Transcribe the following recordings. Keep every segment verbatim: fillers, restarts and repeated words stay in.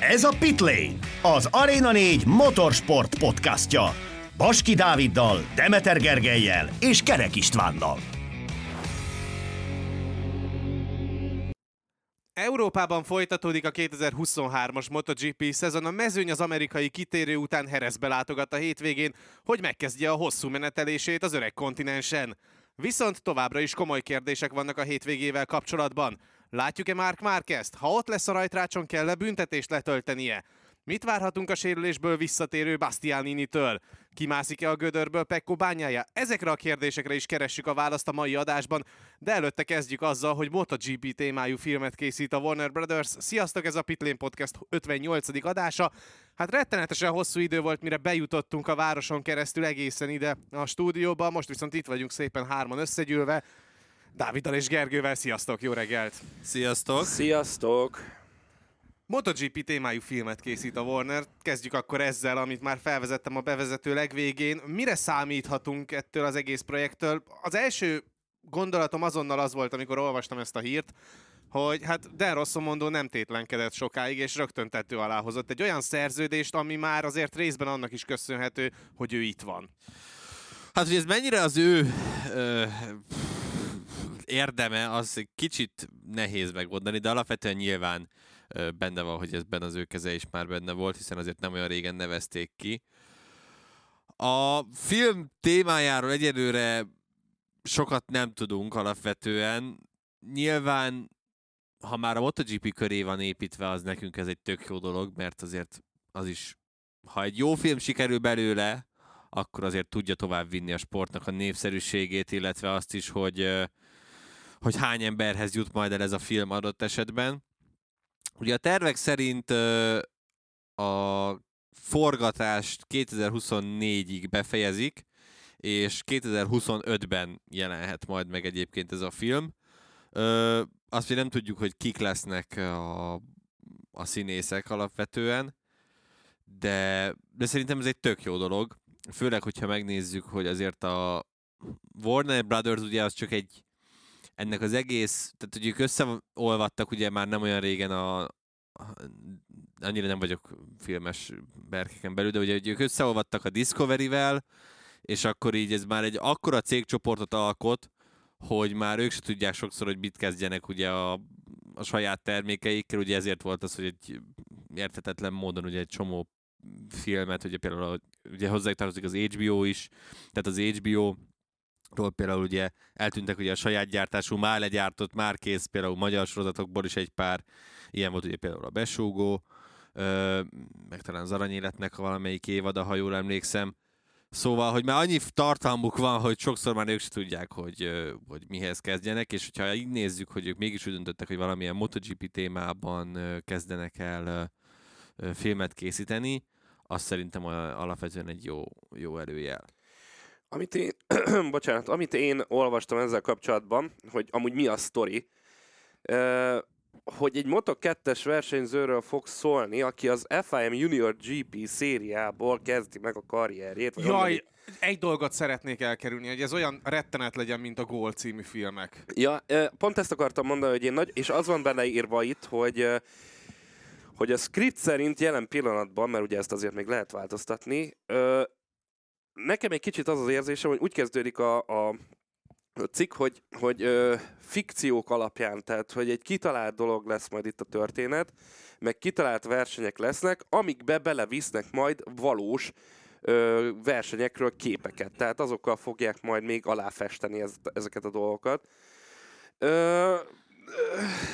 Ez a Pitlane, az Arena négy motorsport podcastja. Baszki Dáviddal, Demeter Gergellyel és Kerek Istvánnal. Európában folytatódik a kétezer-huszonhármas MotoGP szezon, a mezőny az amerikai kitérő után Jerezbe látogat a hétvégén, hogy megkezdje a hosszú menetelését az öreg kontinensen. Viszont továbbra is komoly kérdések vannak a hétvégével kapcsolatban. Látjuk-e Mark Márquezt? Ha ott lesz a rajtrácson, kell-e büntetést letöltenie? Mit várhatunk a sérülésből visszatérő Bastianinitől? Kimászik-e a gödörből Pecco Bagnaia? Ezekre a kérdésekre is keressük a választ a mai adásban, de előtte kezdjük azzal, hogy MotoGP témájú filmet készít a Warner Bros. Sziasztok, ez a Pitlane Podcast ötvennyolcadik adása. Hát rettenetesen hosszú idő volt, mire bejutottunk a városon keresztül egészen ide a stúdióba, most viszont itt vagyunk szépen hárman összegyűlve. Dáviddal és Gergővel, sziasztok, jó reggelt! Sziasztok! Sziasztok! MotoGP témájú filmet készít a Warner. Kezdjük akkor ezzel, amit már felvezettem a bevezető legvégén. Mire számíthatunk ettől az egész projekttől? Az első gondolatom azonnal az volt, amikor olvastam ezt a hírt, hogy hát Dan Rossomondó nem tétlenkedett sokáig, és rögtön tető alá hozott egy olyan szerződést, ami már azért részben annak is köszönhető, hogy ő itt van. Hát, hogy ez mennyire az ő... Ö... érdeme, az kicsit nehéz megmondani, de alapvetően nyilván benne van, hogy ez benne az ő keze is már benne volt, hiszen azért nem olyan régen nevezték ki. A film témájáról egyelőre sokat nem tudunk alapvetően. Nyilván, ha már a MotoGP köré van építve, az nekünk ez egy tök jó dolog, mert azért az is, ha egy jó film sikerül belőle, akkor azért tudja tovább vinni a sportnak a népszerűségét, illetve azt is, hogy hogy hány emberhez jut majd el ez a film adott esetben. Ugye a tervek szerint a forgatást kétezer-huszonnégyig befejezik, és kétezer-huszonötben jelenhet majd meg egyébként ez a film. Azt még nem tudjuk, hogy kik lesznek a, a színészek alapvetően, de, de szerintem ez egy tök jó dolog. Főleg, hogyha megnézzük, hogy azért a Warner Brothers ugye az csak egy ennek az egész, tehát hogy ők összeolvadtak ugye már nem olyan régen a, a annyira nem vagyok filmes berkeken belül, de ugye ők összeolvadtak a Discovery-vel, és akkor így ez már egy akkora cégcsoportot alkot, hogy már ők se tudják sokszor, hogy mit kezdjenek ugye a, a saját termékeikkel, ugye ezért volt az, hogy egy érthetetlen módon ugye egy csomó filmet, ugye például a, ugye hozzá tartozik az há bé o is, tehát az há bé o ról például ugye eltűntek ugye a saját gyártású, már legyártott, már kész például magyar sorozatokból is egy pár, ilyen volt ugye például a Besúgó, ö, meg talán az Aranyéletnek valamelyik évada, ha jól emlékszem. Szóval, hogy már annyi tartalmuk van, hogy sokszor már ők se tudják, hogy, hogy mihez kezdjenek, és hogyha így nézzük, hogy ők mégis úgy döntöttek, hogy valamilyen MotoGP témában kezdenek el filmet készíteni, az szerintem alapvetően egy jó, jó előjel. Amit én, bocsánat, amit én olvastam ezzel kapcsolatban, hogy amúgy mi a sztori, hogy egy moto kettes versenyzőről fog szólni, aki az ef i em Junior gé pé szériából kezdi meg a karrierjét. Vagy Jaj, mondani... egy dolgot szeretnék elkerülni, hogy ez olyan rettenet legyen, mint a Gól című filmek. Ja, pont ezt akartam mondani, hogy én nagy... és az van benne írva itt, hogy... hogy a script szerint jelen pillanatban, mert ugye ezt azért még lehet változtatni, nekem egy kicsit az az érzésem, hogy úgy kezdődik a, a cikk, hogy, hogy ö, fikciók alapján, tehát hogy egy kitalált dolog lesz majd itt a történet, meg kitalált versenyek lesznek, amikbe belevisznek majd valós ö, versenyekről képeket. Tehát azokkal fogják majd még aláfesteni ez, ezeket a dolgokat. Ö,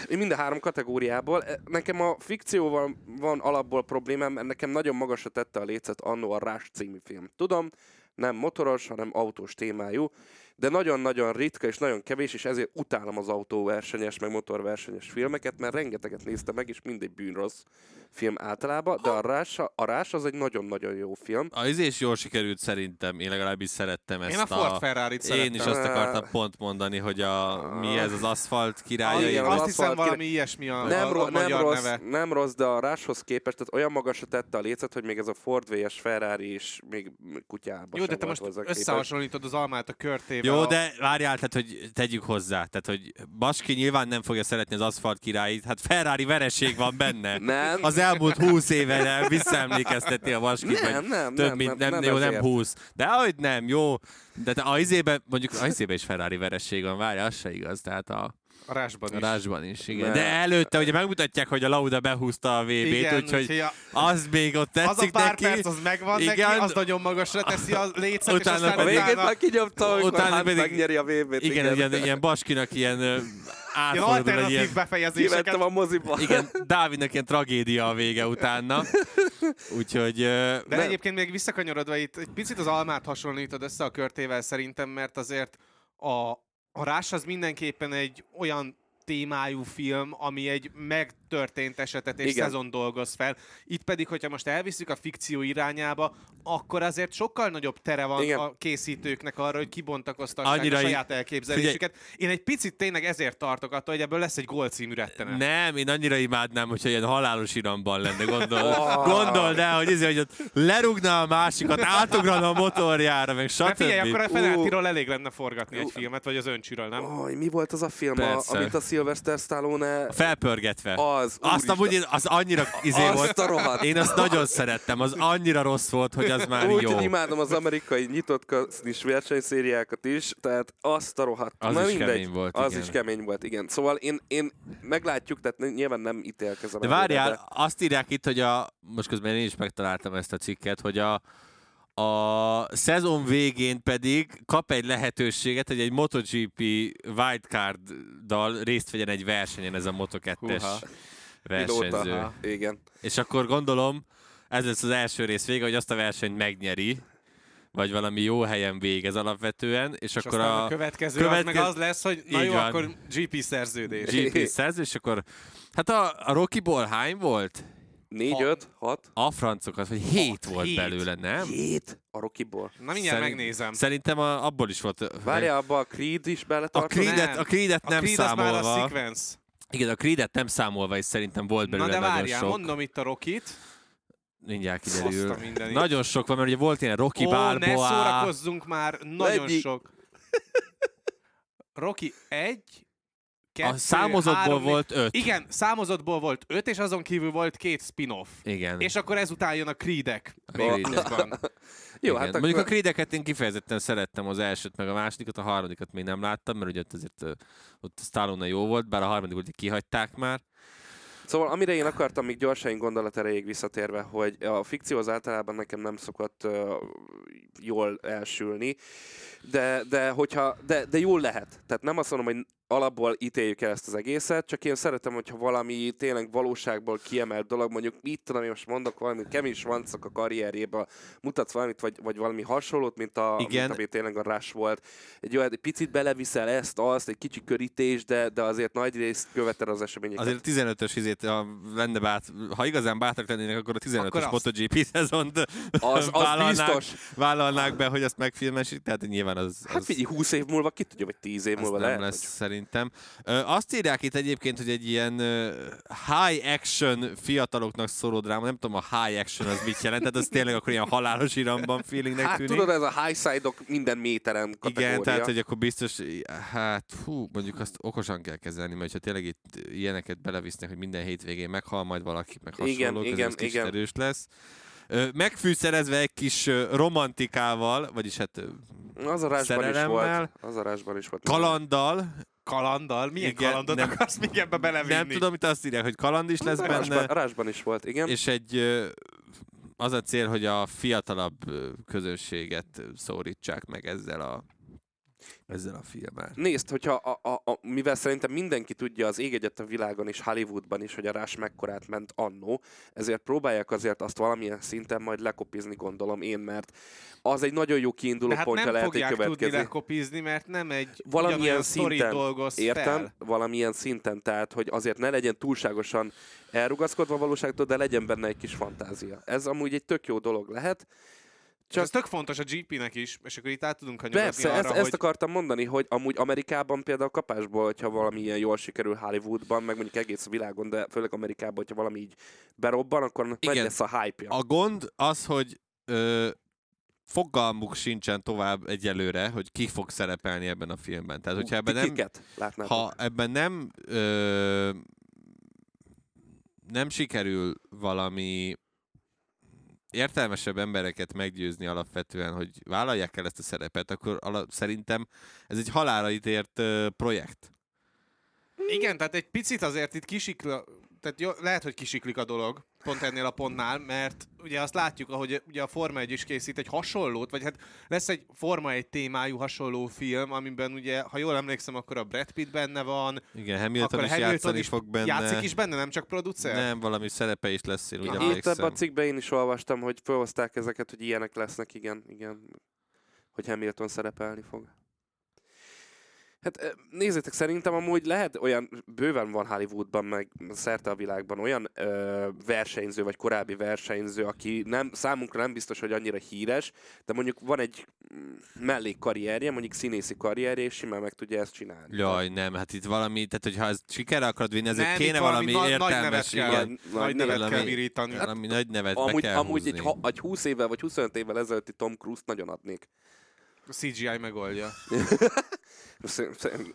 Mind a három kategóriából. Nekem a fikcióval van alapból problémám, mert nekem nagyon magasra tette a lécet annó a Rush című film. Tudom, nem motoros, hanem autós témájú, de nagyon-nagyon ritka és nagyon kevés, és ezért utálom az autóversenyes, meg motorversenyes filmeket, mert rengeteget néztem meg, és mindegy bűnrossz film általában, de a Rush, a Rush az egy nagyon-nagyon jó film. A izés jól sikerült szerintem, én legalábbis szerettem ezt én a... Én a Ford Ferrarit szerettem. Én is azt akartam pont mondani, hogy a... mi ez az aszfalt királya. Igen, azt hiszem valami ilyesmi a, nem ro- a nem magyar rossz, neve. Nem rossz, de a Rushhoz képest, tehát olyan magasra tette a lécet, hogy még ez a Ford vé es Ferrari is még kutyába. Jó, de te most összehasonlítod az almát a körtével Jó, a... de várjál, tehát, hogy tegyük hozzá. Tehát, hogy Baszki nyilván nem fogja szeretni az aszfalt királyt. Hát Ferrari vereség van benne. Nem. Az elmúlt húsz éve visszaemlékezteti a Baskit. Nem, nem, nem. Több, nem, mint, nem, nem, jó, nem húsz. De ahogy nem, jó. De a izében, mondjuk a izében is Ferrari vereség van, várjál, az se igaz. Tehát a... A rásban is. A rásban is, igen. De előtte ugye megmutatják, hogy a Lauda behúzta a vé bét, úgyhogy a... az még ott tetszik neki. Az a pár neki. Perc, az megvan igen. neki, az nagyon magasra teszi a létszak, és aztán a végét már kinyomta, amikor hát megnyeri a vé bét. Igen, igen. Ilyen, ilyen Baskinak ilyen átfordul. Alternatív ilyen, befejezéseket. Kivettem a moziba. Igen, Dávidnak ilyen tragédia a vége utána. Úgyhogy... De nem. Egyébként még visszakanyarodva itt, egy picit az almát hasonlítod össze a körtével szerintem, mert azért a A Rush az mindenképpen egy olyan témájú film, ami egy megtörtént esetet és igen. szezon dolgoz fel. Itt pedig, hogyha most elviszük a fikció irányába, akkor azért sokkal nagyobb tere van igen. a készítőknek arra, hogy kibontakoztassák annyira a saját elképzelésüket. Figyelj. Én egy picit tényleg ezért tartok attól, hogy ebből lesz egy gól című rettenet. Nem, én annyira imádnám, hogyha ilyen halálos iramban lenne. Gondold, oh. gondold el, hogy, izé, hogy ott lerugna a másikat, átugrana a motorjára, meg stb. De figyelj, akkor a Feneltiről elég lenne forgatni uh. egy filmet, vagy az Öncsűről, nem? Oh, mi volt az a film, a, amit a Sylvester Stallone... Felpörgetve. Az, azt amúgy én, az annyira izé volt. A én azt nagyon szerettem, az annyira rossz volt, hogy az már úgy, jó. Úgy, imádom az amerikai nyitott kasznis versenyszériákat is, tehát azt a rohadt. Az Na, is mindegy. kemény volt. Az igen. is kemény volt, igen. Szóval én, én meglátjuk, tehát nyilván nem ítélkezem. De várjál, de... azt írják itt, hogy a... Most közben én is megtaláltam ezt a cikket, hogy a... A szezon végén pedig kap egy lehetőséget, hogy egy MotoGP wildcarddal részt vegyen egy versenyen ez a moto kettes versenyző. Pilóta, igen. És akkor gondolom, ez lesz az első rész vége, hogy azt a versenyt megnyeri, vagy valami jó helyen végez alapvetően, és, és akkor a, a következő következ... az meg az lesz, hogy na jó, van. Akkor gé pé szerződés. gé pé szerződés, és akkor hát a, a Rocky Balboa volt? négy, öt, hat A francokat, vagy hét volt hét. belőle, nem? hét A Rocky-ból. Na mindjárt Szerint, megnézem. Szerintem a, abból is volt. Várjál, abban a Creed is beletartott. A Creedet nem Creed számolva. A Creed az már a sequence. Igen, a Creedet nem számolva, és szerintem volt belőle nagyon sok. Na de várjál, mondom itt a Rocky-t. Mindjárt kiderül. Nagyon sok van, mert ugye volt ilyen Rocky Balboa. Ó, ne szórakozzunk már, nagyon Legyik. sok. Rocky egy. Kettő, a számozottból három, volt öt. Igen, számozottból volt öt, és azon kívül volt két spin-off. Igen. És akkor ezután jön a Creedek. A Creedek. Jó, hát akkor... Mondjuk a Creedeket én kifejezetten szerettem, az elsőt, meg a másodikat, a harmadikat még nem láttam, mert ugye ott azért ott Stallone jó volt, bár a harmadik úgy kihagyták már. Szóval amire én akartam még gyorsan gondolat erejéig visszatérve, hogy a fikció az általában nekem nem szokott uh, jól elsülni, de, de, hogyha, de, de jól lehet. Tehát nem azt mondom, hogy alapból ítéljük el ezt az egészet, csak én szeretem, hogyha valami tényleg valóságból kiemelt dolog, mondjuk mit tudom, én most mondok valamit, Kevin Schwanznak a karrierjéből mutatsz valamit, vagy, vagy valami hasonlót, mint a, mint ami tényleg a Rush volt. Egy olyan, egy picit beleviszel ezt, azt, egy kicsi körítés, de, de azért nagy részt követed az eseményeket. Azért a tizenötös izét, ha, lenne bát, ha igazán bátrak lennének, akkor a tizenötös akkor MotoGP szezont az, vállalnák, az biztos. vállalnák be, hogy azt megfilmesít, tehát nyilván az... az hát figyelj, húsz év múlva, ki tudja, vagy tíz év múlva lehet, lesz, hogy... Szerintem. Azt írják itt egyébként, hogy egy ilyen high action fiataloknak szóló dráma, nem tudom a high action az mit jelent, tehát az tényleg akkor ilyen halálos iramban feelingnek tűnik. Hát tudod, ez a high side-ok minden méteren kategória. Igen, tehát hogy akkor biztos, hát hú, mondjuk azt okosan kell kezelni, mert ha tényleg itt ilyeneket belevisznek, hogy minden hétvégén meghal majd valaki, meg hasonlók, igen, ez igen, erős lesz. Megfűszerezve egy kis romantikával, vagyis hát az a szerelemmel, az a is volt. kalanddal, Kalanddal? Milyen igen, kalandot nem, akarsz még ebbe belevinni? Nem tudom, itt azt írják, hogy kaland is lesz Rásban, benne. Rásban is volt, igen. És egy, az a cél, hogy a fiatalabb közönséget szórítsák meg ezzel a, ezzel a filmmel. Nézd, hogyha a, a, a, mivel szerintem mindenki tudja az ég egyet a világon és Hollywoodban is, hogy a Rush mekkorát ment annó, ezért próbálják azért azt valamilyen szinten majd lekopizni, gondolom én, mert az egy nagyon jó kiinduló hát pontja lehet egy következő. Nem fogják tudni lekopizni, mert nem egy valamilyen szinten dolgoz értem, fel. Valamilyen szinten, tehát hogy azért ne legyen túlságosan elrugaszkodva a valóságtól, de legyen benne egy kis fantázia. Ez amúgy egy tök jó dolog lehet. Csak... Ez tök fontos a gé pének is, és akkor itt át tudunk hanyagodni persze, arra, ezt, hogy... ezt akartam mondani, hogy amúgy Amerikában például kapásból, hogyha valami ilyen jól sikerül Hollywoodban, meg mondjuk egész a világon, de főleg Amerikában, hogyha valami így berobban, akkor igen. Nagy lesz a hype-ja. A gond az, hogy ö, fogalmuk sincsen tovább egyelőre, hogy ki fog szerepelni ebben a filmben. Tehát, hogyha ebben nem, ha ebben nem, ö, nem sikerül valami értelmesebb embereket meggyőzni alapvetően, hogy vállalják el ezt a szerepet, akkor alap, szerintem ez egy halálra ítélt ö, projekt. Igen, tehát egy picit azért itt kisikla, tehát jó, lehet, hogy kisiklik a dolog pont ennél a pontnál, mert ugye azt látjuk, ahogy ugye a Forma egy is készít egy hasonlót, vagy hát lesz egy Forma egy témájú hasonló film, amiben ugye, ha jól emlékszem, akkor a Brad Pitt benne van. Igen, Hamilton is Hamilton játszani is fog benne. Játszik is benne, nem csak producer? Nem, valami szerepe is lesz, én úgy emlékszem. Itt ebben a cikkben én is olvastam, hogy felhozták ezeket, hogy ilyenek lesznek, igen, igen, hogy Hamilton szerepelni fog. Hát nézzétek, szerintem amúgy lehet olyan, bőven van Hollywoodban, meg szerte a világban olyan ö, versenyző, vagy korábbi versenyző, aki nem, számunkra nem biztos, hogy annyira híres, de mondjuk van egy mellékkarrierje, mondjuk színészi karrierje, és simán meg tudja ezt csinálni. Jaj, nem, hát itt valami, tehát hogyha ezt sikerre akarod vinni, ezért nem, kéne valami na, értelmes, nagy nevet, igen, kell, nagy nevet kell virítani. Hát, valami nagy nevet amúgy, be kell amúgy húzni. Amúgy egy, egy húsz évvel, vagy huszonöt évvel ezelőtti Tom Cruise-t nagyon adnék. A cé gé i megoldja.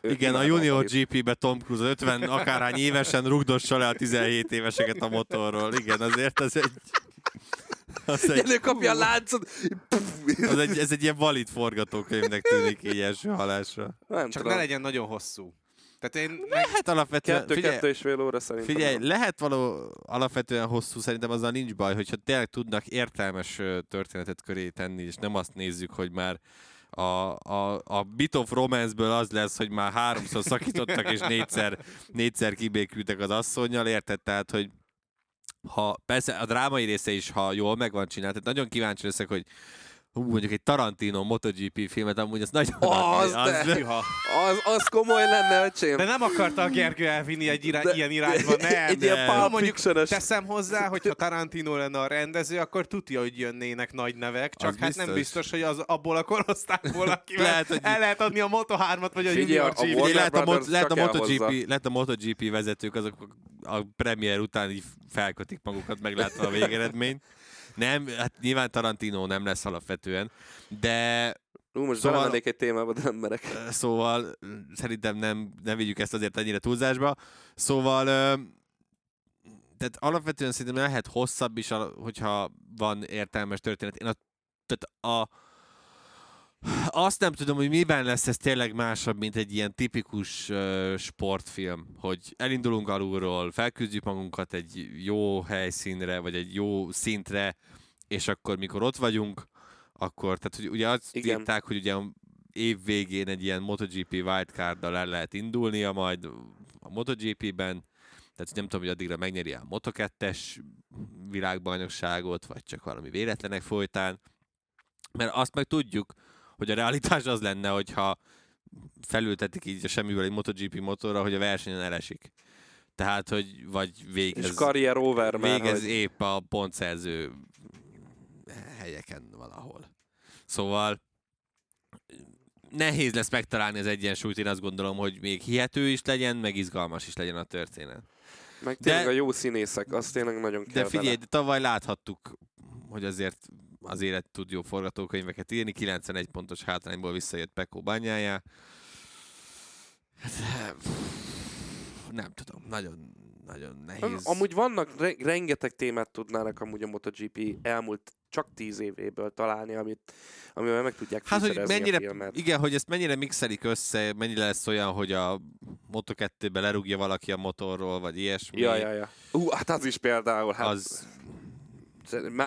Igen, a Junior gé pé-be Tom Cruise ötven akárhány évesen rugdossa le a tizenhét éveseket a motorról. Igen, azért ez egy... Az egy előkapja a láncot. Az egy, ez egy ilyen valid forgatókönyvnek tűnik így első halásra. Nem Csak tudom. Ne legyen nagyon hosszú. Tehát én... Lehet alapvetően... Kettő-kettő és fél óra szerintem. Figyelj, lehet való alapvetően hosszú, szerintem azzal nincs baj, hogyha tényleg tudnak értelmes történetet köré tenni, és nem azt nézzük, hogy már A, a, a Bit of Romance-ből az lesz, hogy már háromszor szakítottak, és négyszer, négyszer kibékültek az asszonnyal, érted? Tehát, hogy ha, persze a drámai része is, ha jól meg van csinált, tehát nagyon kíváncsi leszek, hogy hú, mondjuk egy Tarantino MotoGP filmet, amúgy az nagyon... Az, nagy, az, de, az, az komoly lenne, öcsém. De nem akarta a Gergő elvinni egy irány, de, ilyen irányba, nem. De, egy ilyen Pulp mondjuk Fiction-es. Teszem hozzá, hogy ha Tarantino lenne a rendező, akkor tudja, hogy jönnének nagy nevek, csak az hát biztos. Nem biztos, hogy az abból a korosztályból, akivel lehet, hogy... el lehet adni a moto hármat, vagy a Junior gé pé. Lehet a, mo- lehet, a MotoGP, lehet a MotoGP vezetők, azok a premier után így felkötik magukat, meglátva a végeredményt. Nem, hát nyilván Tarantino nem lesz alapvetően, de... Ú, most szóval, belemennék egy témába, de nem merek. Szóval szerintem nem, nem vigyük ezt azért ennyire túlzásba. Szóval, tehát alapvetően szerintem lehet hosszabb is, hogyha van értelmes történet. Én a, tehát a, azt nem tudom, hogy miben lesz ez tényleg másabb, mint egy ilyen tipikus sportfilm, hogy elindulunk alulról, felküzdjük magunkat egy jó helyszínre, vagy egy jó szintre, és akkor mikor ott vagyunk, akkor, tehát hogy ugye azt igen. Írták, hogy ugye év végén egy ilyen MotoGP wildcarddal el lehet indulnia majd a MotoGP-ben, tehát nem tudom, hogy addigra megnyeri a moto kettes világbajnokságot, vagy csak valami véletlenek folytán, mert azt meg tudjuk, hogy a realitás az lenne, hogyha felültetik így a semmivel egy MotoGP motorra, hogy a versenyen elesik. Tehát, hogy vagy végez... És karrier over, mert... Végez hogy... épp a pontszerző helyeken valahol. Szóval nehéz lesz megtalálni az egyensúlyt, én azt gondolom, hogy még hihető is legyen, meg izgalmas is legyen a történet. Meg tényleg de... a jó színészek, azt tényleg nagyon kell. De figyelj, de tavaly láthattuk, hogy azért... az élet tud jó forgatókönyveket írni, kilencvenegy pontos hátrányból visszajött Pecco Bagnaia. Hát, nem tudom, nagyon, nagyon nehéz. Amúgy vannak, re- rengeteg témát tudnának amúgy a MotoGP elmúlt csak tíz évéből találni, amit, amivel meg tudják fűszerezni hát, a filmet. Igen, hogy ezt mennyire mixelik össze, mennyire lesz olyan, hogy a moto kettőbe lerúgja valaki a motorról, vagy ilyesmi. Ja, ja, ja. Ú, hát az is például. Hát... Az...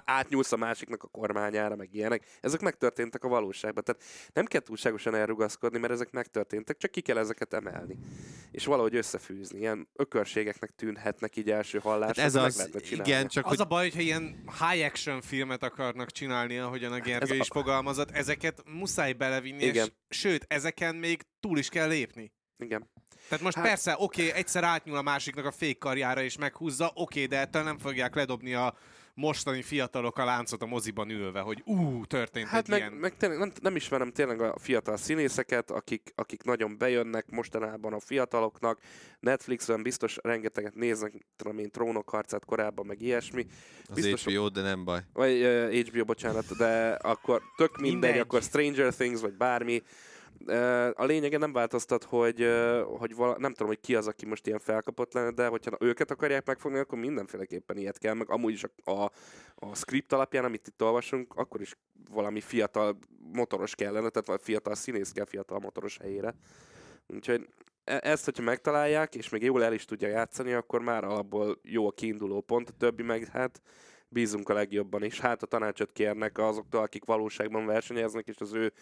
átnyúlsz a másiknak a kormányára, meg ilyenek. Ezek megtörténtek a valóságban. Tehát nem kell túlságosan elrugaszkodni, mert ezek megtörténtek, csak ki kell ezeket emelni. És valahogy összefűzni. Ilyen ökörségeknek tűnhetnek így első hallásra. Hát ez az, igen, csak az hogy... a baj, hogyha ilyen high action filmet akarnak csinálni, ahogyan a Gergő is a... fogalmazott, ezeket muszáj belevinni, és... sőt, ezeken még túl is kell lépni. Igen. Tehát most hát... persze, oké, okay, egyszer átnyúl a másiknak a fékkarjára, és meghúzza, oké, okay, de ettől nem fogják ledobni a mostani fiatalok a láncot a moziban ülve, hogy ú, történt hát egy meg, ilyen... Meg tényleg, nem, nem ismerem tényleg a fiatal színészeket, akik, akik nagyon bejönnek mostanában a fiataloknak. Netflixen biztos rengeteget néznek, tudom én, Trónok harcát korábban, meg ilyesmi. Biztos, az há bé o, de nem baj. Vagy uh, há bé o, bocsánat, de akkor tök mindegy, mindegy, akkor Stranger Things, vagy bármi. A lényege nem változtat, hogy, hogy vala, nem tudom, hogy ki az, aki most ilyen felkapott lenne, de hogyha őket akarják megfogni, akkor mindenféleképpen ilyet kell, meg amúgy is a, a, a script alapján, amit itt olvasunk, akkor is valami fiatal motoros kellene, tehát fiatal színész kell fiatal motoros helyére. Úgyhogy ezt, hogyha megtalálják, és még jól el is tudja játszani, akkor már alapból jó a kiinduló pont, a többi meg hát bízunk a legjobban is. Hát a tanácsot kérnek azoktól, akik valóságban versenyeznek, és az ő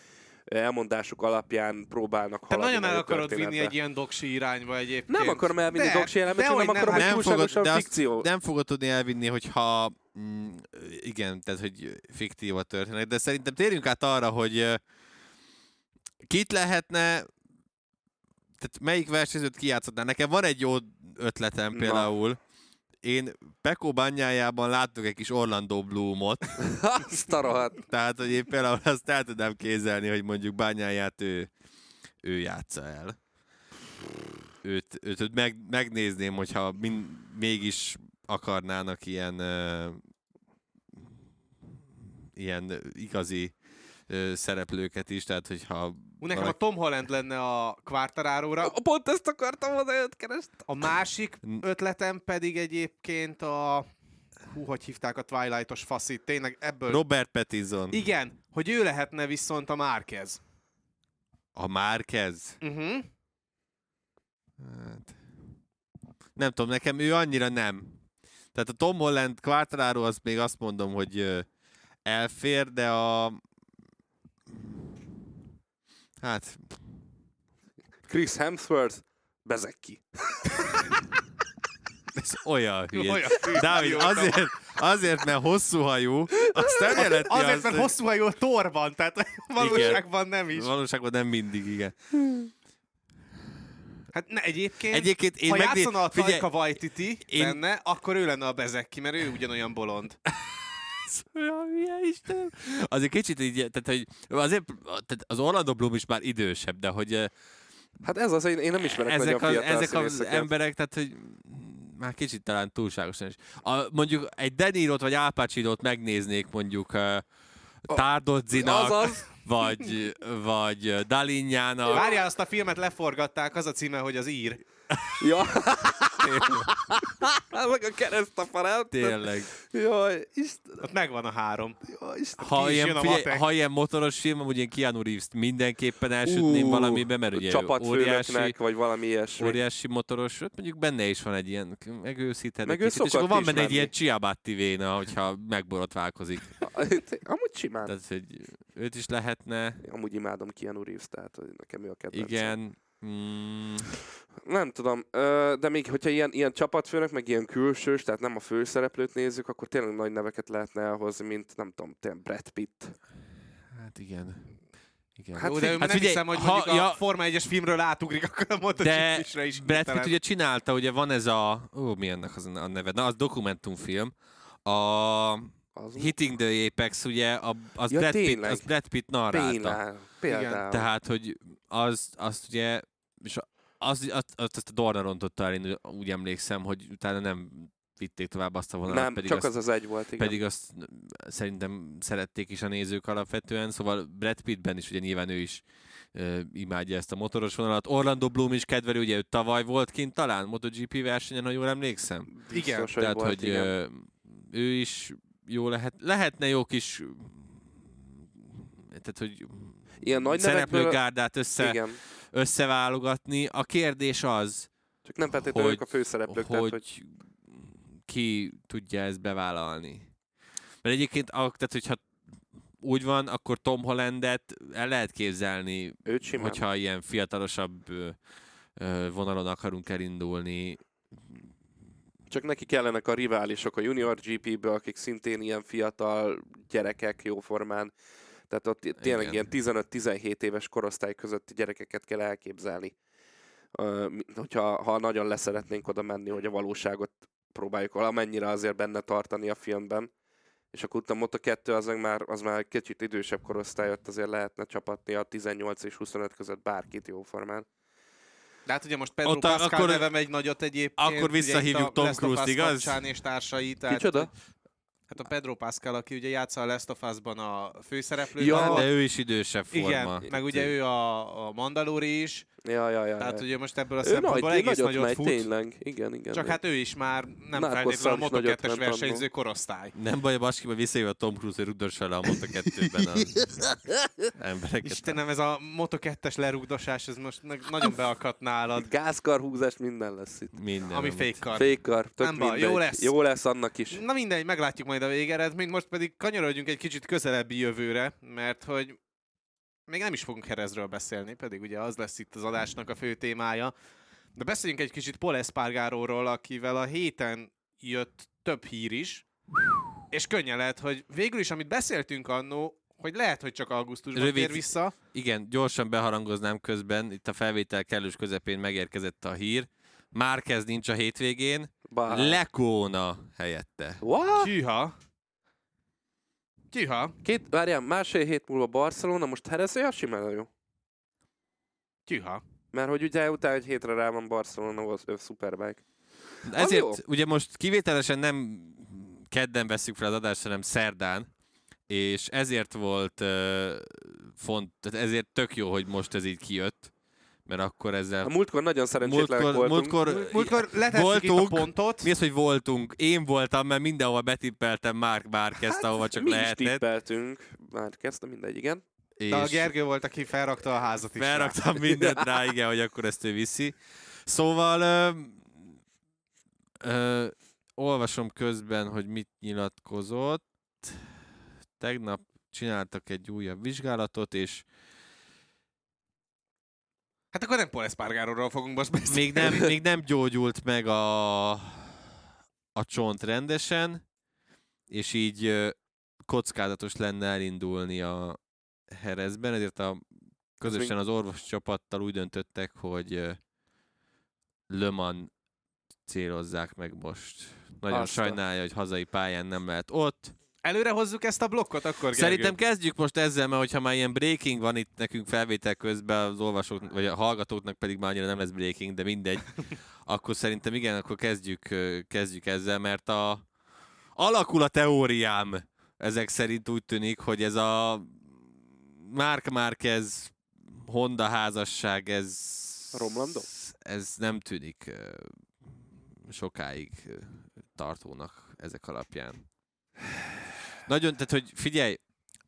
elmondásuk alapján próbálnak haladni. Te nagyon el akarod vinni egy ilyen doksi irányba egyébként. Nem akarom elvinni de, doksi irányba, csak nem, nem akarom, hogy túlságosan fikció. Nem fogod tudni elvinni, hogyha mm, igen, tehát hogy fiktív a történet. De szerintem térjünk át arra, hogy uh, kit lehetne, tehát melyik versenyzőt kijátszhatná. Nekem van egy jó ötletem például. Na. Én Pecco Bagnáiában láttuk egy kis Orlando Bloomot. Azt a rohadt. Tehát, hogy én például azt el tudnám kézelni, hogy mondjuk Bagnáiát ő, ő játsza el. Őt, őt, őt meg, megnézném, hogyha mind, mégis akarnának ilyen, uh, ilyen igazi uh, szereplőket is, tehát hogyha... Ú, nekem a Tom Holland lenne a Quartararóra. Pont ezt akartam oda, jött keresni. A másik ötletem pedig egyébként a... Hú, hogy hívták a Twilight-os faszit, tényleg ebből... Robert Pattinson. Igen, hogy ő lehetne viszont a Márquez. A Márquez? Uh-huh. Hát... Nem tudom, nekem ő annyira nem. Tehát a Tom Holland Quartararo, azt még azt mondom, hogy elfér, de a... Hát... Chris Hemsworth, Bezzecchi. Ez olyan hülye. Olyan hülye. Dávid, azért, azért, mert hosszú hajú, azt nem jelenti azt... Azért, mert hosszú hajú a torban, tehát valóságban igen, nem is. Valóságban nem mindig, igen. Hát ne, egyébként, egyébként én ha megnéz... játszana a Taika Waititi én... benne, akkor ő lenne a Bezzecchi, mert ő ugyanolyan bolond. Azért kicsit így, tehát, hogy azért, tehát az Orlando Bloom is már idősebb, de hogy... Hát ez az, én nem ismerek ezek nagyon az, fiatal ezek az emberek, tehát hogy már kicsit talán túlságosan is. A, mondjuk egy De Nirót vagy Al Pacinót megnéznék mondjuk uh, Tardozzinak, azaz. vagy, vagy Dalinjának. Várjál, azt a filmet leforgatták, az a címe, hogy az ír. Ja. Meg a kereszt a farát. Tényleg. Jaj, Istenem. Ott megvan a három. Jaj, Istenem. Ha, ilyen, a figyelj, ha ilyen motoros film, amúgy én Keanu Reeves-t mindenképpen elsütném uh, valamiben, mert ugye óriási, vagy valami ilyesmi. Óriási motoros, mondjuk benne is van egy ilyen megőszíteni kicsit, és akkor van benne egy ilyen Ciabatti véna, hogyha megborotválkozik. Amúgy simán. Tehát, hogy őt is lehetne. Amúgy imádom Keanu Reeves, tehát nekem ő a kedvencem. Igen. Mm. Nem tudom, de még hogyha ilyen, ilyen csapatfőnök, meg ilyen külsős, tehát nem a főszereplőt nézzük, akkor tényleg nagy neveket lehetne elhozni, mint nem tudom, tényleg Brad Pitt. Hát igen. igen. Hát, Jó, de hát nem figyelj, hiszem, hogy ha, mondjuk ja, a Forma egyes filmről átugrik, akkor a MotoGP-sre is. Brad Pitt ugye csinálta, ugye van ez a... Ó, mi ennek az a neve? Na, az dokumentumfilm. A... Az Hitting the Apex, ugye, a, az, ja, Brad Pitt, az Brad Pitt narrálta. Például. Például. Tehát, hogy az, azt ugye, és azt, azt, azt a Dorna rontotta, én úgy emlékszem, hogy utána nem vitték tovább azt a vonalat. Nem, pedig csak azt, az az egy volt, igen. Pedig azt szerintem szerették is a nézők alapvetően, szóval Brad Pittben is ugye nyilván ő is uh, imádja ezt a motoros vonalat. Orlando Bloom is kedveli, ugye ő tavaly volt kint talán MotoGP versenyen, ha jól emlékszem. Igen. Biztos, tehát, volt, hogy igen. Uh, ő is jó lehet, lehetne jó kis, tehát hogy szereplőgárdát össze, összeválogatni. A kérdés az, csak nem feltétlenül a főszereplők, hogy, tehát, hogy ki tudja ezt bevállalni. Mert egyébként, tehát hogyha úgy van, akkor Tom Hollandet el lehet képzelni, hogyha ilyen fiatalosabb vonalon akarunk elindulni. Csak neki kellenek a riválisok a Junior gé pé-ből, akik szintén ilyen fiatal gyerekek jóformán. Tehát ott tényleg igen, ilyen tizenöt-tizenhét éves korosztály közötti gyerekeket kell elképzelni. Uh, hogyha, ha nagyon leszeretnénk oda menni, hogy a valóságot próbáljuk valamennyire azért benne tartani a filmben. és akkor utána moto kettő az már, az már kicsit idősebb korosztályot, azért lehetne csapatni a tizennyolc és huszonöt között bárkit jóformán. De hát ugye most Pedro Ott, Pascal akkor, neve megy nagyot egyébként. Akkor visszahívjuk Tom Cruise-t, igaz? És társai, tehát, kicsoda? Hát a Pedro Pascal, aki ugye játsza a Last of Us-ban a főszereplőt. Ja, de ő is idősebb forma. Igen, meg ugye ő a, a Mandalori is. Ja, ja, ja. Tehát ja. ugye most ebből a szempontból nagy, egész nagyot, nagyot fut. Tényleg. Igen, igen. Csak igen. hát ő is már nem feltétlenül a moto kettes versenyző korosztály. Nem baj, a Baskiba visszajövő a Tom Cruise, rugdoss le a moto kettőben a embereket. Istenem, ez a moto kettes lerugdosás, ez most nagyon beakadt nálad. Gázkarhúzás, minden lesz itt. Minden. Ami fékkar. Fékkar, tök mindegy. Jó lesz. Jó lesz annak is. Na mindegy, meglátjuk majd a végeredményt. Most pedig kanyarodjunk egy kicsit közelebbi jövőre, mert hogy még nem is fogunk Jerezről beszélni, pedig ugye az lesz itt az adásnak a fő témája. De beszéljünk egy kicsit Pol Espargaróról, akivel a héten jött több hír is, és könnyen lehet, hogy végül is, amit beszéltünk annó, hogy lehet, hogy csak augusztusban Rövid, tér vissza. Igen, gyorsan beharangoznám közben, itt a felvétel kellős közepén megérkezett a hír. Márquez nincs a hétvégén, Bár. Lecuona helyette. What? Tűha. Tűha. Két, várjál, másfél hét múlva Barcelona, most Jerez, olyan simán jó. Tűha. Mert hogy ugye utána egy hétre rá van Barcelona, az Superbike. Ezért jó. Ugye most kivételesen nem kedden veszük fel az adást, hanem szerdán, és ezért volt uh, font, tehát ezért tök jó, hogy most ez így kijött. Mert akkor ezzel... A múltkor nagyon szerencsétlenek múltkor, voltunk. Múltkor, múltkor letettük itt a pontot. Mi az, hogy voltunk? Én voltam, mert mindenhova betippeltem Mark Márquezt, ahova csak mi lehetett. Mi is tippeltünk Márquezt, mindegy, igen. És de a Gergő volt, aki felrakta a házat is. Felraktam rá. mindent rá, igen, hogy akkor ezt ő viszi. Szóval ö, ö, olvasom közben, hogy mit nyilatkozott. Tegnap csináltak egy újabb vizsgálatot, és hát akkor nem Pol Espargaróról fogunk most beszélni. Még nem, még nem gyógyult meg a, a csont rendesen, és így kockázatos lenne elindulni a Jerezben, ezért a, közösen az orvos csapattal úgy döntöttek, hogy Le Mans célozzák meg most. Nagyon Aztán. sajnálja, hogy hazai pályán nem lehet ott. Előre hozzuk ezt a blokkot, akkor Gergő. Szerintem kezdjük most ezzel, mert hogyha már ilyen breaking van itt nekünk felvétel közben, az olvasók, vagy a hallgatóknak pedig már annyira nem lesz breaking, de mindegy. Akkor szerintem igen, akkor kezdjük, kezdjük ezzel, mert a... alakul a teóriám. Ezek szerint úgy tűnik, hogy ez a Mark Márquez Honda házasság, ez... Romlandó? Ez nem tűnik sokáig tartónak ezek alapján. Nagyon, tehát, hogy figyelj,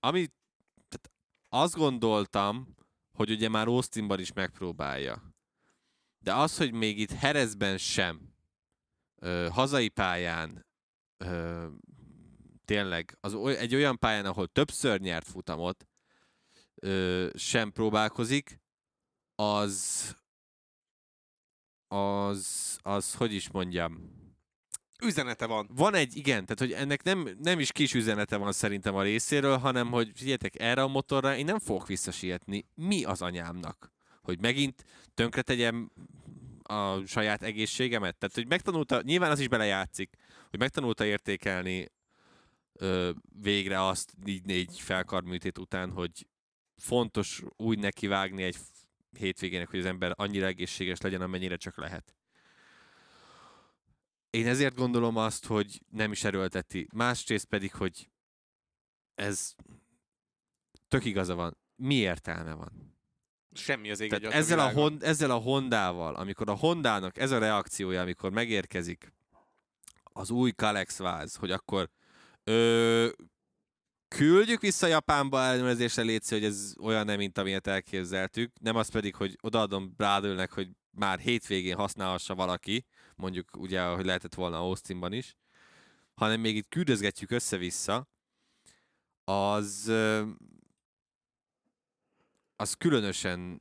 ami, tehát azt gondoltam, hogy ugye már Austinban is megpróbálja. De az, hogy még itt Jerezben sem, ö, hazai pályán, ö, tényleg, az, egy olyan pályán, ahol többször nyert futamot, ö, sem próbálkozik, az, az, az, hogy is mondjam, üzenete van. Van egy, igen, tehát hogy ennek nem, nem is kis üzenete van szerintem a részéről, hanem hogy figyeljetek erre a motorra, én nem fogok visszasietni. Mi az anyámnak? Hogy megint tönkretegyem a saját egészségemet? Tehát, hogy megtanulta, nyilván az is belejátszik, hogy megtanulta értékelni ö, végre azt négy-négy felkarműtét után, hogy fontos úgy nekivágni egy hétvégének, hogy az ember annyira egészséges legyen, amennyire csak lehet. Én ezért gondolom azt, hogy nem is erőlteti. Másrészt pedig, hogy ez tök igaza van. Mi értelme van? Semmi az ég egyet. Ezzel, hon- ezzel a Hondával, amikor a Hondának ez a reakciója, amikor megérkezik az új Kalex váz, hogy akkor ö- küldjük vissza Japánba ellenőrzésre, létsző, hogy ez olyan nem, mint amilyet elképzeltük. Nem az pedig, hogy odaadom Bradley-nek, hogy már hétvégén használhassa valaki, mondjuk ugye, hogy lehetett volna Austinban is, hanem még itt küldözgetjük össze-vissza, az, az különösen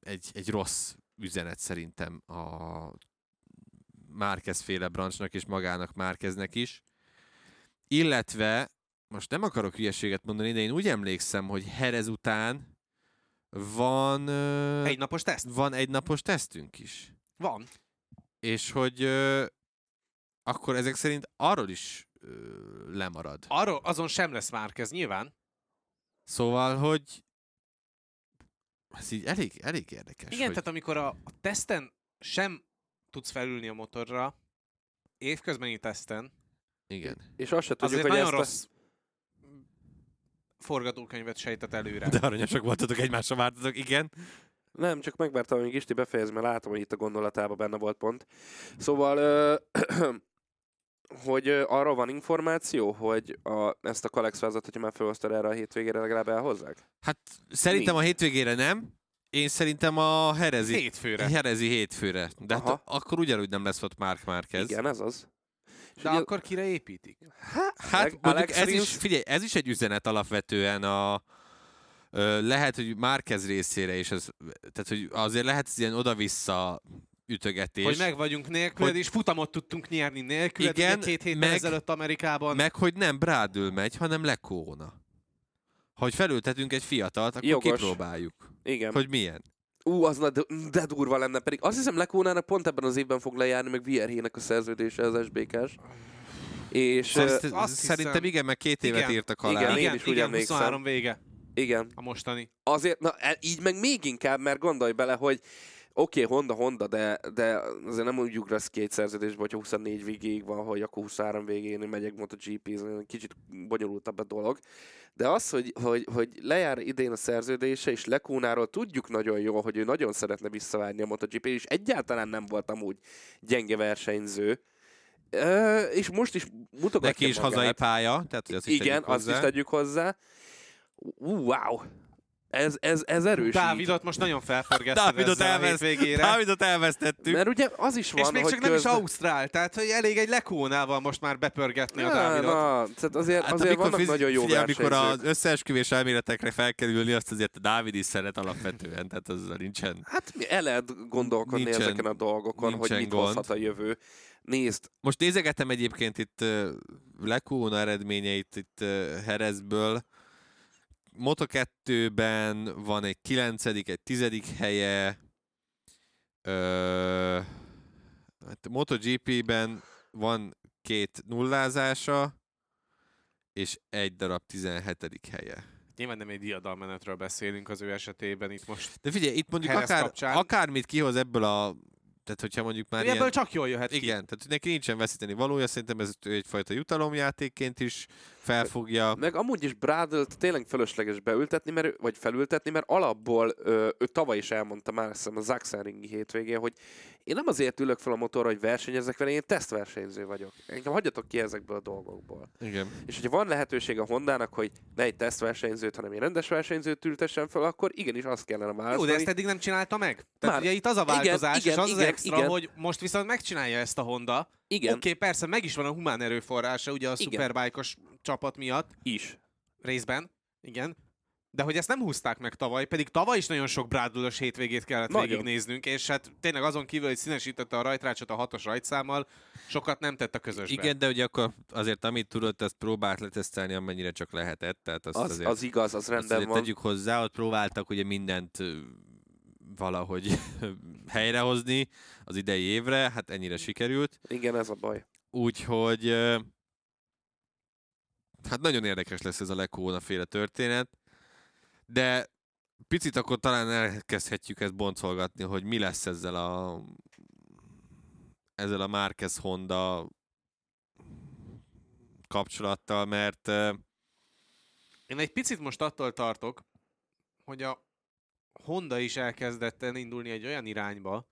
egy, egy rossz üzenet szerintem a Márquez-féle branchnak és magának Márqueznek is. Illetve, most nem akarok hülyeséget mondani, de én úgy emlékszem, hogy Jerez után van egynapos teszt. Van egynapos tesztünk is. Van. És hogy ö, akkor ezek szerint arról is ö, lemarad. Arról azon sem lesz Márquez, nyilván. Szóval, hogy ez így elég, elég érdekes. Igen, hogy... tehát amikor a, a teszten sem tudsz felülni a motorra, évközbeni teszten. Igen. És azt se tudjuk, azért hogy ezt rossz... a... forgatókönyvet sejtett előre. De aranyosak voltatok, egymásra vártatok, igen. Nem, csak megvártam, amíg Isti befejez, mert látom, hogy itt a gondolatában benne volt pont. Szóval, ö, hogy arról van információ, hogy a, ezt a kalexfázat, hogyha már felosztod erre a hétvégére, legalább elhozzák? Hát szerintem mi? A hétvégére nem. Én szerintem a herezi hétfőre. Herezi hétfőre. De hát akkor ugyanúgy nem lesz ott Mark Márquez. Igen, ez az. De ugye... akkor kire építik? Hát Álex ez Rins... is, figyelj, ez is egy üzenet alapvetően a... Ö, lehet, hogy Márquez részére is, az, tehát hogy azért lehet ez ilyen oda-vissza ütögetés. Hogy meg vagyunk nélküled, hogy... és futamot tudtunk nyerni nélküled, igen, két héttel ezelőtt Amerikában. Meg, hogy nem Brádül megy, hanem Lecuona. Ha hogy felültetünk egy fiatalt, akkor jogos. Kipróbáljuk, igen. Hogy milyen. Ú, az de, de durva lenne, pedig azt hiszem Lecuonának pont ebben az évben fog lejárni, meg vé er há-nek a szerződése az es bé ká-s. És azt, uh, azt szerintem hiszem. Igen, meg két évet igen. Írtak alá. Igen, igen, is igen huszonhárom vége. Igen. A mostani. Azért, na így meg még inkább, mert gondolj bele, hogy oké, okay, Honda, Honda, de, de azért nem úgy ugrasz ki egy szerződésbe, hogyha huszonnégy végéig van, hogy akkor huszonhárom végén megyek MotoGP-zni, kicsit bonyolultabb a dolog. De az, hogy, hogy, hogy lejár idén a szerződése, és Lecuonáról tudjuk nagyon jól, hogy ő nagyon szeretne visszavárni a MotoGP-t, és egyáltalán nem volt amúgy gyenge versenyző. E, és most is mutogatja neki is magát. Hazai pálya, tehát az igen, tegyük azt is tegyük hozzá. Uh, wow! Ez, ez, ez erős. Dávidot így. Most nagyon felforgattam. Dávidot, elvesz... Dávidot elvesztettük. Mert ugye az is van, és még hogy csak közben... nem is ausztrál, tehát hogy elég egy Lecuonával most már bepörgetni ja, a Dávidot. Na, tehát azért, hát, azért vannak fiz... nagyon jó figyel, versenyzők. Amikor az összeesküvés elméletekre felkerülni, azt azért a Dávid is szeret alapvetően, tehát az nincsen... Hát el lehet gondolkodni nincsen, ezeken a dolgokon, hogy mit gond. Hozhat a jövő. Nézd. Most nézegetem egyébként itt uh, Lecuona eredményeit itt uh, Jerezből. moto kettőben van egy kilencedik, egy tizedik helye. Ö... MotoGP-ben van két nullázása, és egy darab tizenhetedik helye. Nyilván nem egy diadalmenetről beszélünk az ő esetében itt most. De figyelj, itt mondjuk akár, akármit kihoz ebből a... Tehát, hogyha mondjuk már ebből ilyen... csak jól jöhet ki. Igen, tehát neki nincsen veszíteni valója, szerintem ez egyfajta jutalomjátékként is felfogja. Meg, meg amúgy is Brádlt tényleg fölösleges beültetni, mert, vagy felültetni, mert alapból ö, ő tavaly is elmondta már, azt hiszem, a Sachsenringi hétvégén, hogy én nem azért ülök fel a motorra, hogy versenyezek vele, én tesztversenyző vagyok. Engem hagyjatok ki ezekből a dolgokból. Igen. És hogyha van lehetőség a Hondának, hogy ne egy tesztversenyzőt, hanem egy rendes versenyzőt ültessen fel, akkor igenis azt kellene választani. Jó, de ezt eddig nem csinálta meg. Tehát már, ugye itt az a változás, igen, és az, igen, az extra, igen. Hogy most viszont megcsinálja ezt a Honda. Oké, okay, persze, meg is van a humán erőforrása, ugye a szuperbike-os csapat miatt. Is. Részben, igen. De hogy ezt nem húzták meg tavaly, pedig tavaly is nagyon sok brádulos hétvégét kellett nagyon. Végignéznünk, és hát tényleg azon kívül, hogy színesítette a rajtrácsot a hatos rajtszámmal, sokat nem tett a közösben. Igen, de ugye akkor azért amit tudott, azt próbált letesztelni, amennyire csak lehetett. Tehát azt az, azért, az igaz, az rendben van. Tegyük hozzá, ott próbáltak ugye mindent valahogy helyrehozni az idei évre, hát ennyire sikerült. Igen, ez a baj. Úgyhogy hát nagyon érdekes lesz ez a Lecuona féle történet. De picit akkor talán elkezdhetjük ezt boncolgatni, hogy mi lesz ezzel a ezzel a Márquez Honda kapcsolattal, mert én egy picit most attól tartok, hogy a Honda is elkezdett elindulni egy olyan irányba,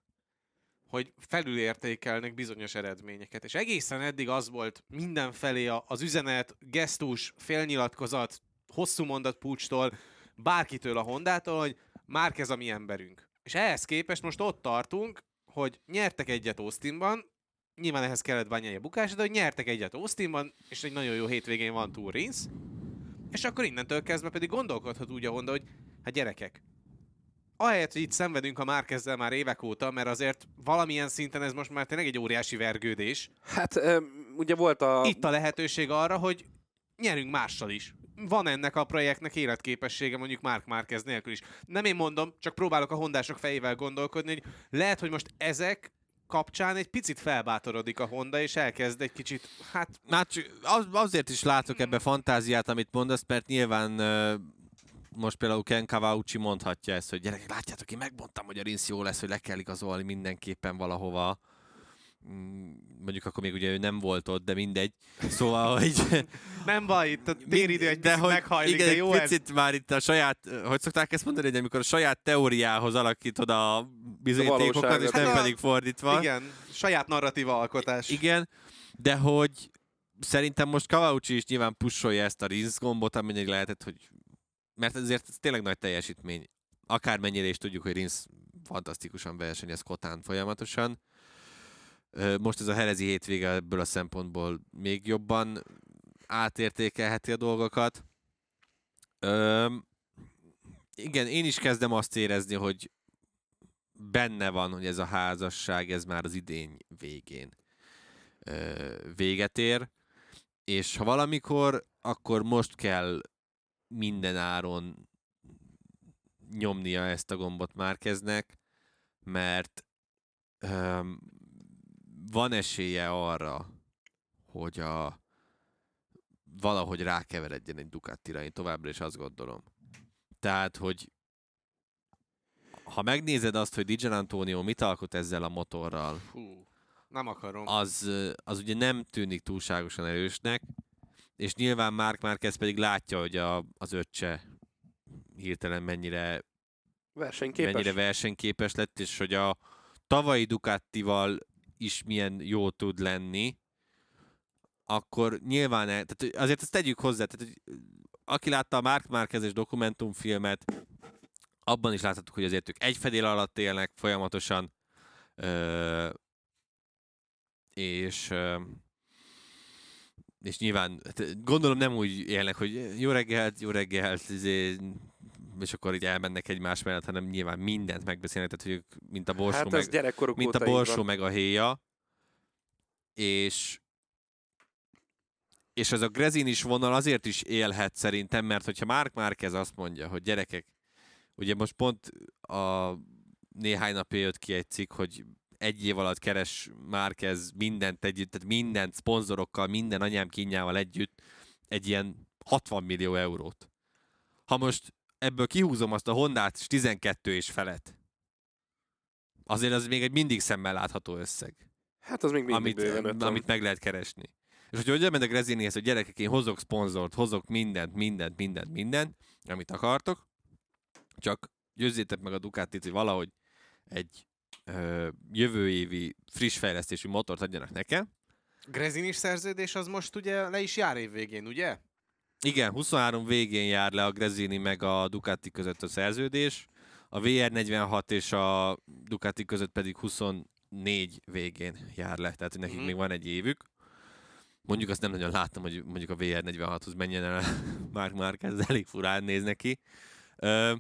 hogy felülértékelnek bizonyos eredményeket. És egészen eddig az volt mindenfelé az üzenet, gesztus, félnyilatkozat, hosszú mondat Pucstól, bárkitől a Hondától, hogy Márquez a mi emberünk. És ehhez képest most ott tartunk, hogy nyertek egyet Austinban, nyilván ehhez kellett Bagnaia bukása, de hogy nyertek egyet Austinban, és egy nagyon jó hétvégén van túl Rins, és akkor innentől kezdve pedig gondolkodhat úgy a Honda, hogy hát gyerekek, ahelyett, hogy itt szenvedünk a Márquezzel már évek óta, mert azért valamilyen szinten ez most már tényleg egy óriási vergődés. Hát ugye volt a... Itt a lehetőség arra, hogy nyerünk mással is. Van ennek a projektnek életképessége mondjuk Mark Márquez nélkül is. Nem én mondom, csak próbálok a hondások fejével gondolkodni, hogy lehet, hogy most ezek kapcsán egy picit felbátorodik a Honda, és elkezd egy kicsit, hát... hát az, azért is látok ebbe fantáziát, amit mondasz, mert nyilván most például Ken Kawauchi mondhatja ezt, hogy gyerekek, látjátok, én megmondtam, hogy a Rins jó lesz, hogy le kell igazolni mindenképpen valahova. Mondjuk akkor még ugye ő nem volt ott, de mindegy. Szóval, hogy... nem baj, itt a téridő egy picit meghajlik, igen, de jó picit ez... már itt a saját, hogy szokták ezt mondani, hogy amikor a saját teóriához alakítod a bizonyítékokat, és nem hát pedig a... fordítva. Igen, saját narratíva alkotás. Igen, de hogy szerintem most Kawauchi is nyilván pusolja ezt a Rins gombot, amennyire lehetett, hogy... mert ezért ez tényleg nagy teljesítmény. Akármennyire is tudjuk, hogy Rins fantasztikusan versenyez Kotán folyamatosan. Most ez a jerezi hétvége ebből a szempontból még jobban átértékelheti a dolgokat. Üm, igen, én is kezdem azt érezni, hogy benne van, hogy ez a házasság, ez már az idény végén Üm, véget ér, és ha valamikor, akkor most kell minden áron nyomnia ezt a gombot Márqueznek, mert Üm, van esélye arra, hogy a... valahogy rákeveredjen egy Ducatira, én továbbra is azt gondolom. Tehát, hogy ha megnézed azt, hogy Di Gianantonio mit alkot ezzel a motorral, hú, nem akarom. Az, az ugye nem tűnik túlságosan erősnek, és nyilván Mark Márquez pedig látja, hogy a, az öccse hirtelen mennyire versenyképes. mennyire versenyképes lett, és hogy a tavalyi Ducatival is milyen jó tud lenni, akkor nyilván el, tehát azért ezt tegyük hozzá, tehát, hogy aki látta a Mark Márquezes dokumentumfilmet, abban is láthattuk, hogy azért ők egy fedél alatt élnek folyamatosan, ö, és ö, és nyilván gondolom nem úgy élnek, hogy jó reggelt, jó reggelt, és akkor így elmennek egymás mellett, hanem nyilván mindent megbeszélnek, tehát hogy ők, mint a borsó, hát meg, mint a borsó meg a héja. És, és ez a Gresinis vonal azért is élhet szerintem, mert hogyha Mark Márquez azt mondja, hogy gyerekek, ugye most pont a néhány napja jött ki egy cikk, hogy egy év alatt keres Márquez mindent együtt, tehát mindent, szponzorokkal, minden anyám kínjával együtt, egy ilyen hatvan millió eurót. Ha most ebből kihúzom azt a Hondát, és tizenkettő és felett. Azért az még egy mindig szemmel látható összeg. Hát az még mindig bőven. Amit meg lehet keresni. És hogyha olyan mennek Gresinihez, hogy gyerekek, én hozok szponzort, hozok mindent, mindent, mindent, mindent, amit akartok, csak győzzétek meg a Ducatit, hogy valahogy egy ö, jövő évi friss fejlesztésű motort adjanak nekem. Gresinis szerződés az most ugye le is jár év végén, ugye? Igen, huszonhárom végén jár le a Gresini meg a Ducati között a szerződés, a vé er negyvenhat és a Ducati között pedig huszonnégy végén jár le, tehát nekik mm-hmm. még van egy évük. Mondjuk azt nem nagyon láttam, hogy mondjuk a vé er negyvenhathoz menjen el, Mark Márquez elég furán néz neki. Ö,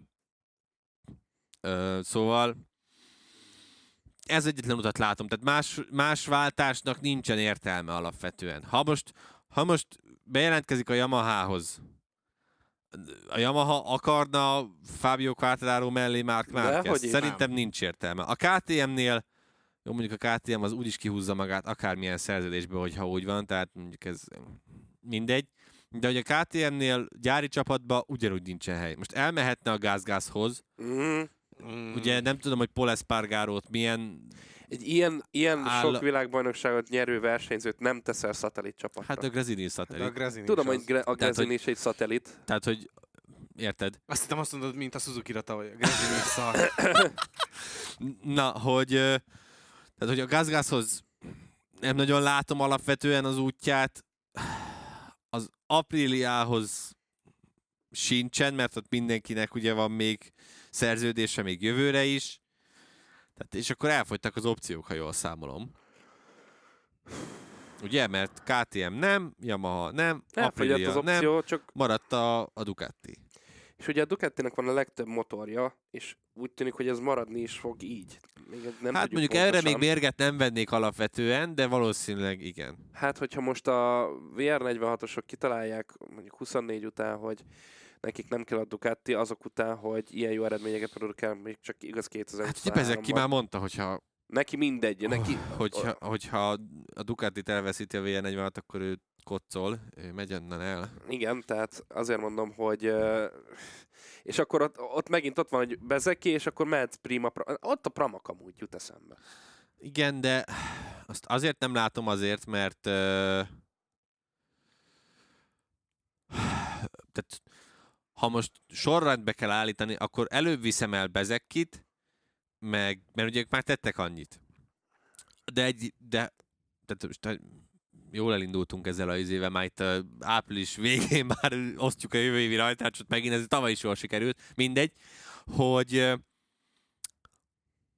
ö, szóval ez egyetlen utat látom, tehát más, más váltásnak nincsen értelme alapvetően. Ha most, ha most bejelentkezik a Yamahához. A Yamaha akarna Fábio Quartararo mellé Mark Márquez? Szerintem nincs értelme. A ká té em-nél, jó, mondjuk a ká té em az úgy is kihúzza magát akármilyen szerződésből, hogyha úgy van, tehát mondjuk ez mindegy. De hogy a ká té em-nél gyári csapatban ugyanúgy nincsen hely. Most elmehetne a Gázgázhoz. Mm. Ugye nem tudom, hogy Pol Espargarót milyen... Egy ilyen, ilyen áll... sok világbajnokságot nyerő versenyzőt nem teszel szatellit csapatra. Hát a Gresini szatellit. Hát a Gresini Tudom, hogy gre- a Gresini is egy szatellit. Tehát, hogy érted? Azt hittem azt mondod, mint a Suzuki-ra tavaly. A Gresini szar. Na, hogy, tehát, hogy a Gázgázhoz nem nagyon látom alapvetően az útját. Az Apriliához sincsen, mert ott mindenkinek ugye van még szerződése még jövőre is. Tehát, és akkor elfogytak az opciók, ha jól számolom. Ugye, mert ká té em nem, Yamaha nem, Aprilia az opció, nem, csak... maradt a, a Ducati. És ugye a Ducatinek van a legtöbb motorja, és úgy tűnik, hogy ez maradni is fog így. Még nem hát mondjuk pontosan. Erre még mérget nem vennék alapvetően, de valószínűleg igen. Hát, hogyha most a vé er negyvenhatosok kitalálják mondjuk huszonnégy után, hogy nekik nem kell a Ducati azok után, hogy ilyen jó eredményeket produkál, még csak igaz kétezer-huszonháromban. Hát Bezzecchi már mondta, hogyha Neki mindegy, neki... Hogyha, hogyha a Ducatit elveszíti a vé en negyvenhat, akkor ő koccol, ő megy onnan el. Igen, tehát azért mondom, hogy... És akkor ott, ott megint ott van, hogy Bezzecchi, és akkor mehetsz prima... Ott a Pramak amúgy jut eszembe. Igen, de azt azért nem látom azért, mert... Tehát, ha most sorrendbe kell állítani, akkor előbb viszem el Bezzeckit, meg, mert ugye ők már tettek annyit. De egy, de, tehát jól elindultunk ezzel a izével, már itt április végén már osztjuk a jövő évi rajtárcsot, megint ez tavaly is jól sikerült, mindegy, hogy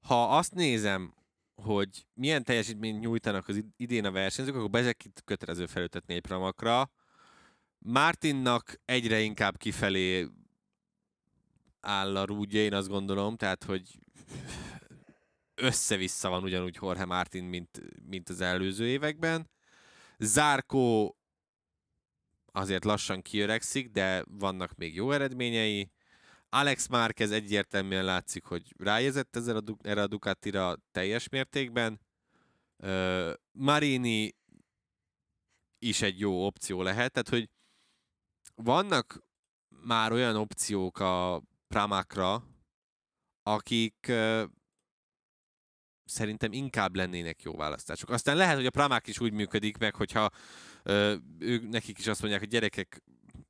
ha azt nézem, hogy milyen teljesítményt nyújtanak az idén a versenyzők, akkor Bezzecchit kötelező felültetni egy Pramakra. Martinnak egyre inkább kifelé áll a rúdja, én azt gondolom, tehát, hogy össze-vissza van ugyanúgy Jorge Martín, mint, mint az előző években. Zarco azért lassan kiöregszik, de vannak még jó eredményei. Álex Márquez egyértelműen látszik, hogy rájezett ezzel a, erre a Ducatira teljes mértékben. Uh, Marini is egy jó opció lehet, tehát, hogy vannak már olyan opciók a Pramakra, akik uh, szerintem inkább lennének jó választások. Aztán lehet, hogy a Pramak is úgy működik meg, hogyha uh, ők, nekik is azt mondják, hogy gyerekek,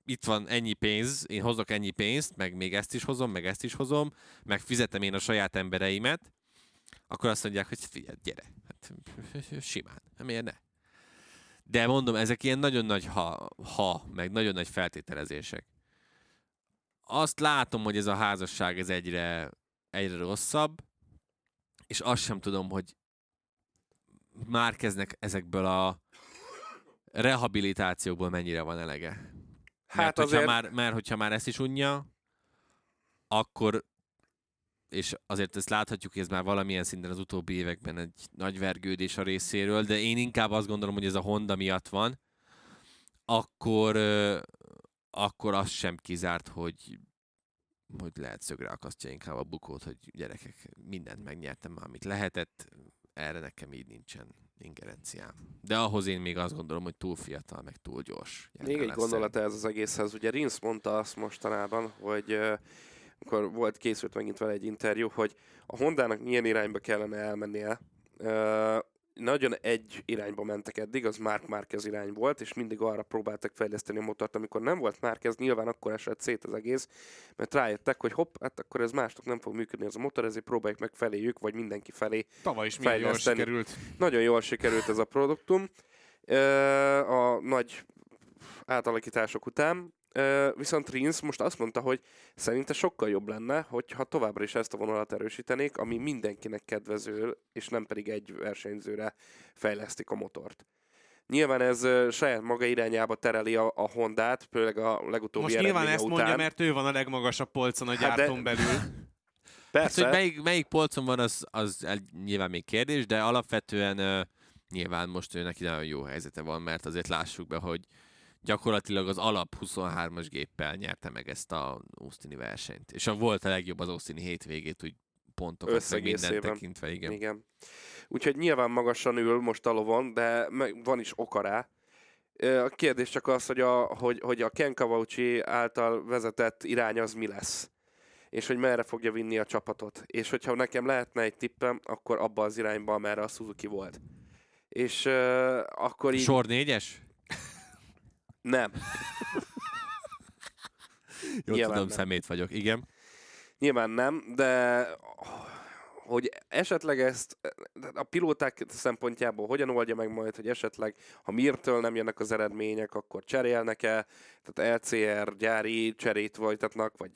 itt van ennyi pénz, én hozok ennyi pénzt, meg még ezt is hozom, meg ezt is hozom, meg fizetem én a saját embereimet, akkor azt mondják, hogy figyelj, gyere, hát, simán, miért ne? De mondom, ezek ilyen nagyon nagy ha, ha, meg nagyon nagy feltételezések. Azt látom, hogy ez a házasság ez egyre, egyre rosszabb, és azt sem tudom, hogy Márqueznek ezekből a rehabilitációkból mennyire van elege. Hát mert, azért... hogyha már, mert hogyha már ezt is unja, akkor, és azért ezt láthatjuk, hogy ez már valamilyen szinten az utóbbi években egy nagy vergődés a részéről, de én inkább azt gondolom, hogy ez a Honda miatt van, akkor, akkor az sem kizárt, hogy, hogy lehet szögre akasztja inkább a bukót, hogy gyerekek, mindent megnyertem már, amit lehetett, erre nekem így nincsen ingerenciám. De ahhoz én még azt gondolom, hogy túl fiatal, meg túl gyors. Még egy gondolata ez az egészhez. Ugye Rins mondta azt mostanában, hogy amikor volt, készült megint vele egy interjú, hogy a Hondának milyen irányba kellene elmennie. Ö, nagyon egy irányba mentek eddig, az Mark Márquez irány volt, és mindig arra próbáltak fejleszteni a motort, amikor nem volt Márquez, nyilván akkor esett szét az egész, mert rájöttek, hogy hopp, hát akkor ez másnak nem fog működni az a motor, ezért próbáljuk meg feléjük, vagy mindenki felé tavaly is milyen jól sikerült. Nagyon jól sikerült ez a produktum. Ö, a nagy átalakítások után. Viszont Rins most azt mondta, hogy szerinte sokkal jobb lenne, hogyha továbbra is ezt a vonalat erősítenék, ami mindenkinek kedvező, és nem pedig egy versenyzőre fejlesztik a motort. Nyilván ez saját maga irányába tereli a, a Hondát, főleg a legutóbbi eredménye után. Most nyilván ezt után. Mondja, mert ő van a legmagasabb polcon a gyártón hát de... belül. Persze. Hát, hogy melyik, melyik polcon van, az, az nyilván még kérdés, de alapvetően nyilván most ő neki nagyon jó helyzete van, mert azért lássuk be, hogy gyakorlatilag az alap huszonhármas géppel nyerte meg ezt a Austini versenyt. És a volt a legjobb az Austini hétvégét, úgy pontokat meg mindent tekintve. Igen. igen. Úgyhogy nyilván magasan ül most a lovon, de van is oka rá. A kérdés csak az, hogy a, hogy, hogy a Ken Kawauchi által vezetett irány az mi lesz. És hogy merre fogja vinni a csapatot. És hogyha nekem lehetne egy tippem, akkor abba az irányba, amerre a Suzuki volt. És uh, akkor így... Sor négyes? Nem. Jó, nyilván tudom, nem. Szemét vagyok, igen. Nyilván nem, de hogy esetleg ezt a pilóták szempontjából hogyan oldja meg majd, hogy esetleg, ha Mirtől nem jönnek az eredmények, akkor cserélnek-e, tehát el cé er gyári cserét folytatnak, vagy,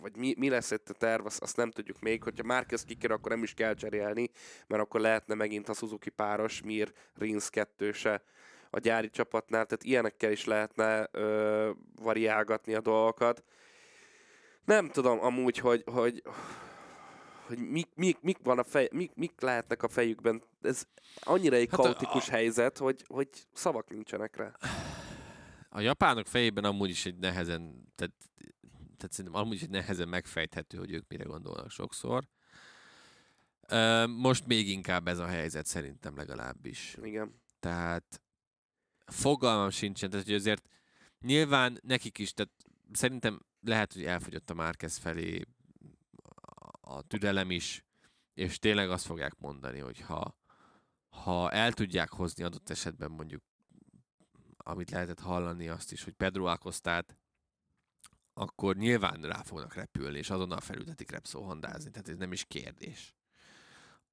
vagy mi, mi lesz itt a terv, azt, azt nem tudjuk még. Hogyha Márquez kikér, akkor nem is kell cserélni, mert akkor lehetne megint a Suzuki páros, Mir, Rins kettőse a gyári csapatnál, tehát ilyenekkel is lehetne ö, variálgatni a dolgokat. Nem tudom amúgy, hogy, hogy, hogy mik, mik, mik, van a fej, mik, mik lehetnek a fejükben. Ez annyira egy hát kaotikus a... helyzet, hogy, hogy szavak nincsenek rá. A japánok fejében amúgy is egy nehezen, tehát, tehát szerintem amúgy is egy nehezen megfejthető, hogy ők mire gondolnak sokszor. Most még inkább ez a helyzet szerintem legalábbis. Igen. Tehát fogalmam sincsen, tehát hogy azért nyilván nekik is, tehát szerintem lehet, hogy elfogyott a Márquez felé a türelem is, és tényleg azt fogják mondani, hogy ha, ha el tudják hozni adott esetben mondjuk, amit lehetett hallani azt is, hogy Pedro Acostát, akkor nyilván rá fognak repülni, és azonnal felültetik Repsol Hondázni, tehát ez nem is kérdés.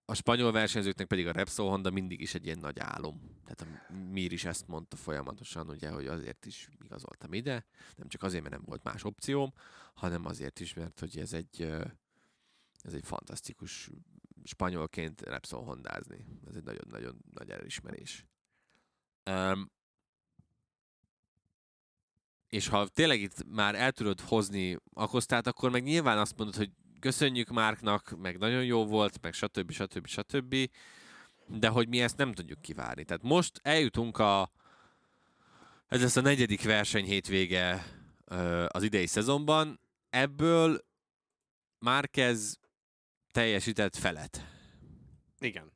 A spanyol versenyzőknek pedig a Repsol Honda mindig is egy ilyen nagy álom. Tehát a Mir is ezt mondta folyamatosan, ugye, hogy azért is igazoltam ide, nem csak azért, mert nem volt más opcióm, hanem azért is, mert hogy ez egy, ez egy fantasztikus spanyolként Repsol Hondázni. Ez egy nagyon-nagyon nagy elismerés. Um, és ha tényleg itt már el tudod hozni Acostát, akkor meg nyilván azt mondod, hogy köszönjük Marknak, meg nagyon jó volt, meg stb. stb. stb. De hogy mi ezt nem tudjuk kivárni. Tehát most eljutunk a... Ez lesz a negyedik verseny hétvége az idei szezonban. Ebből Márquez teljesített felet. Igen.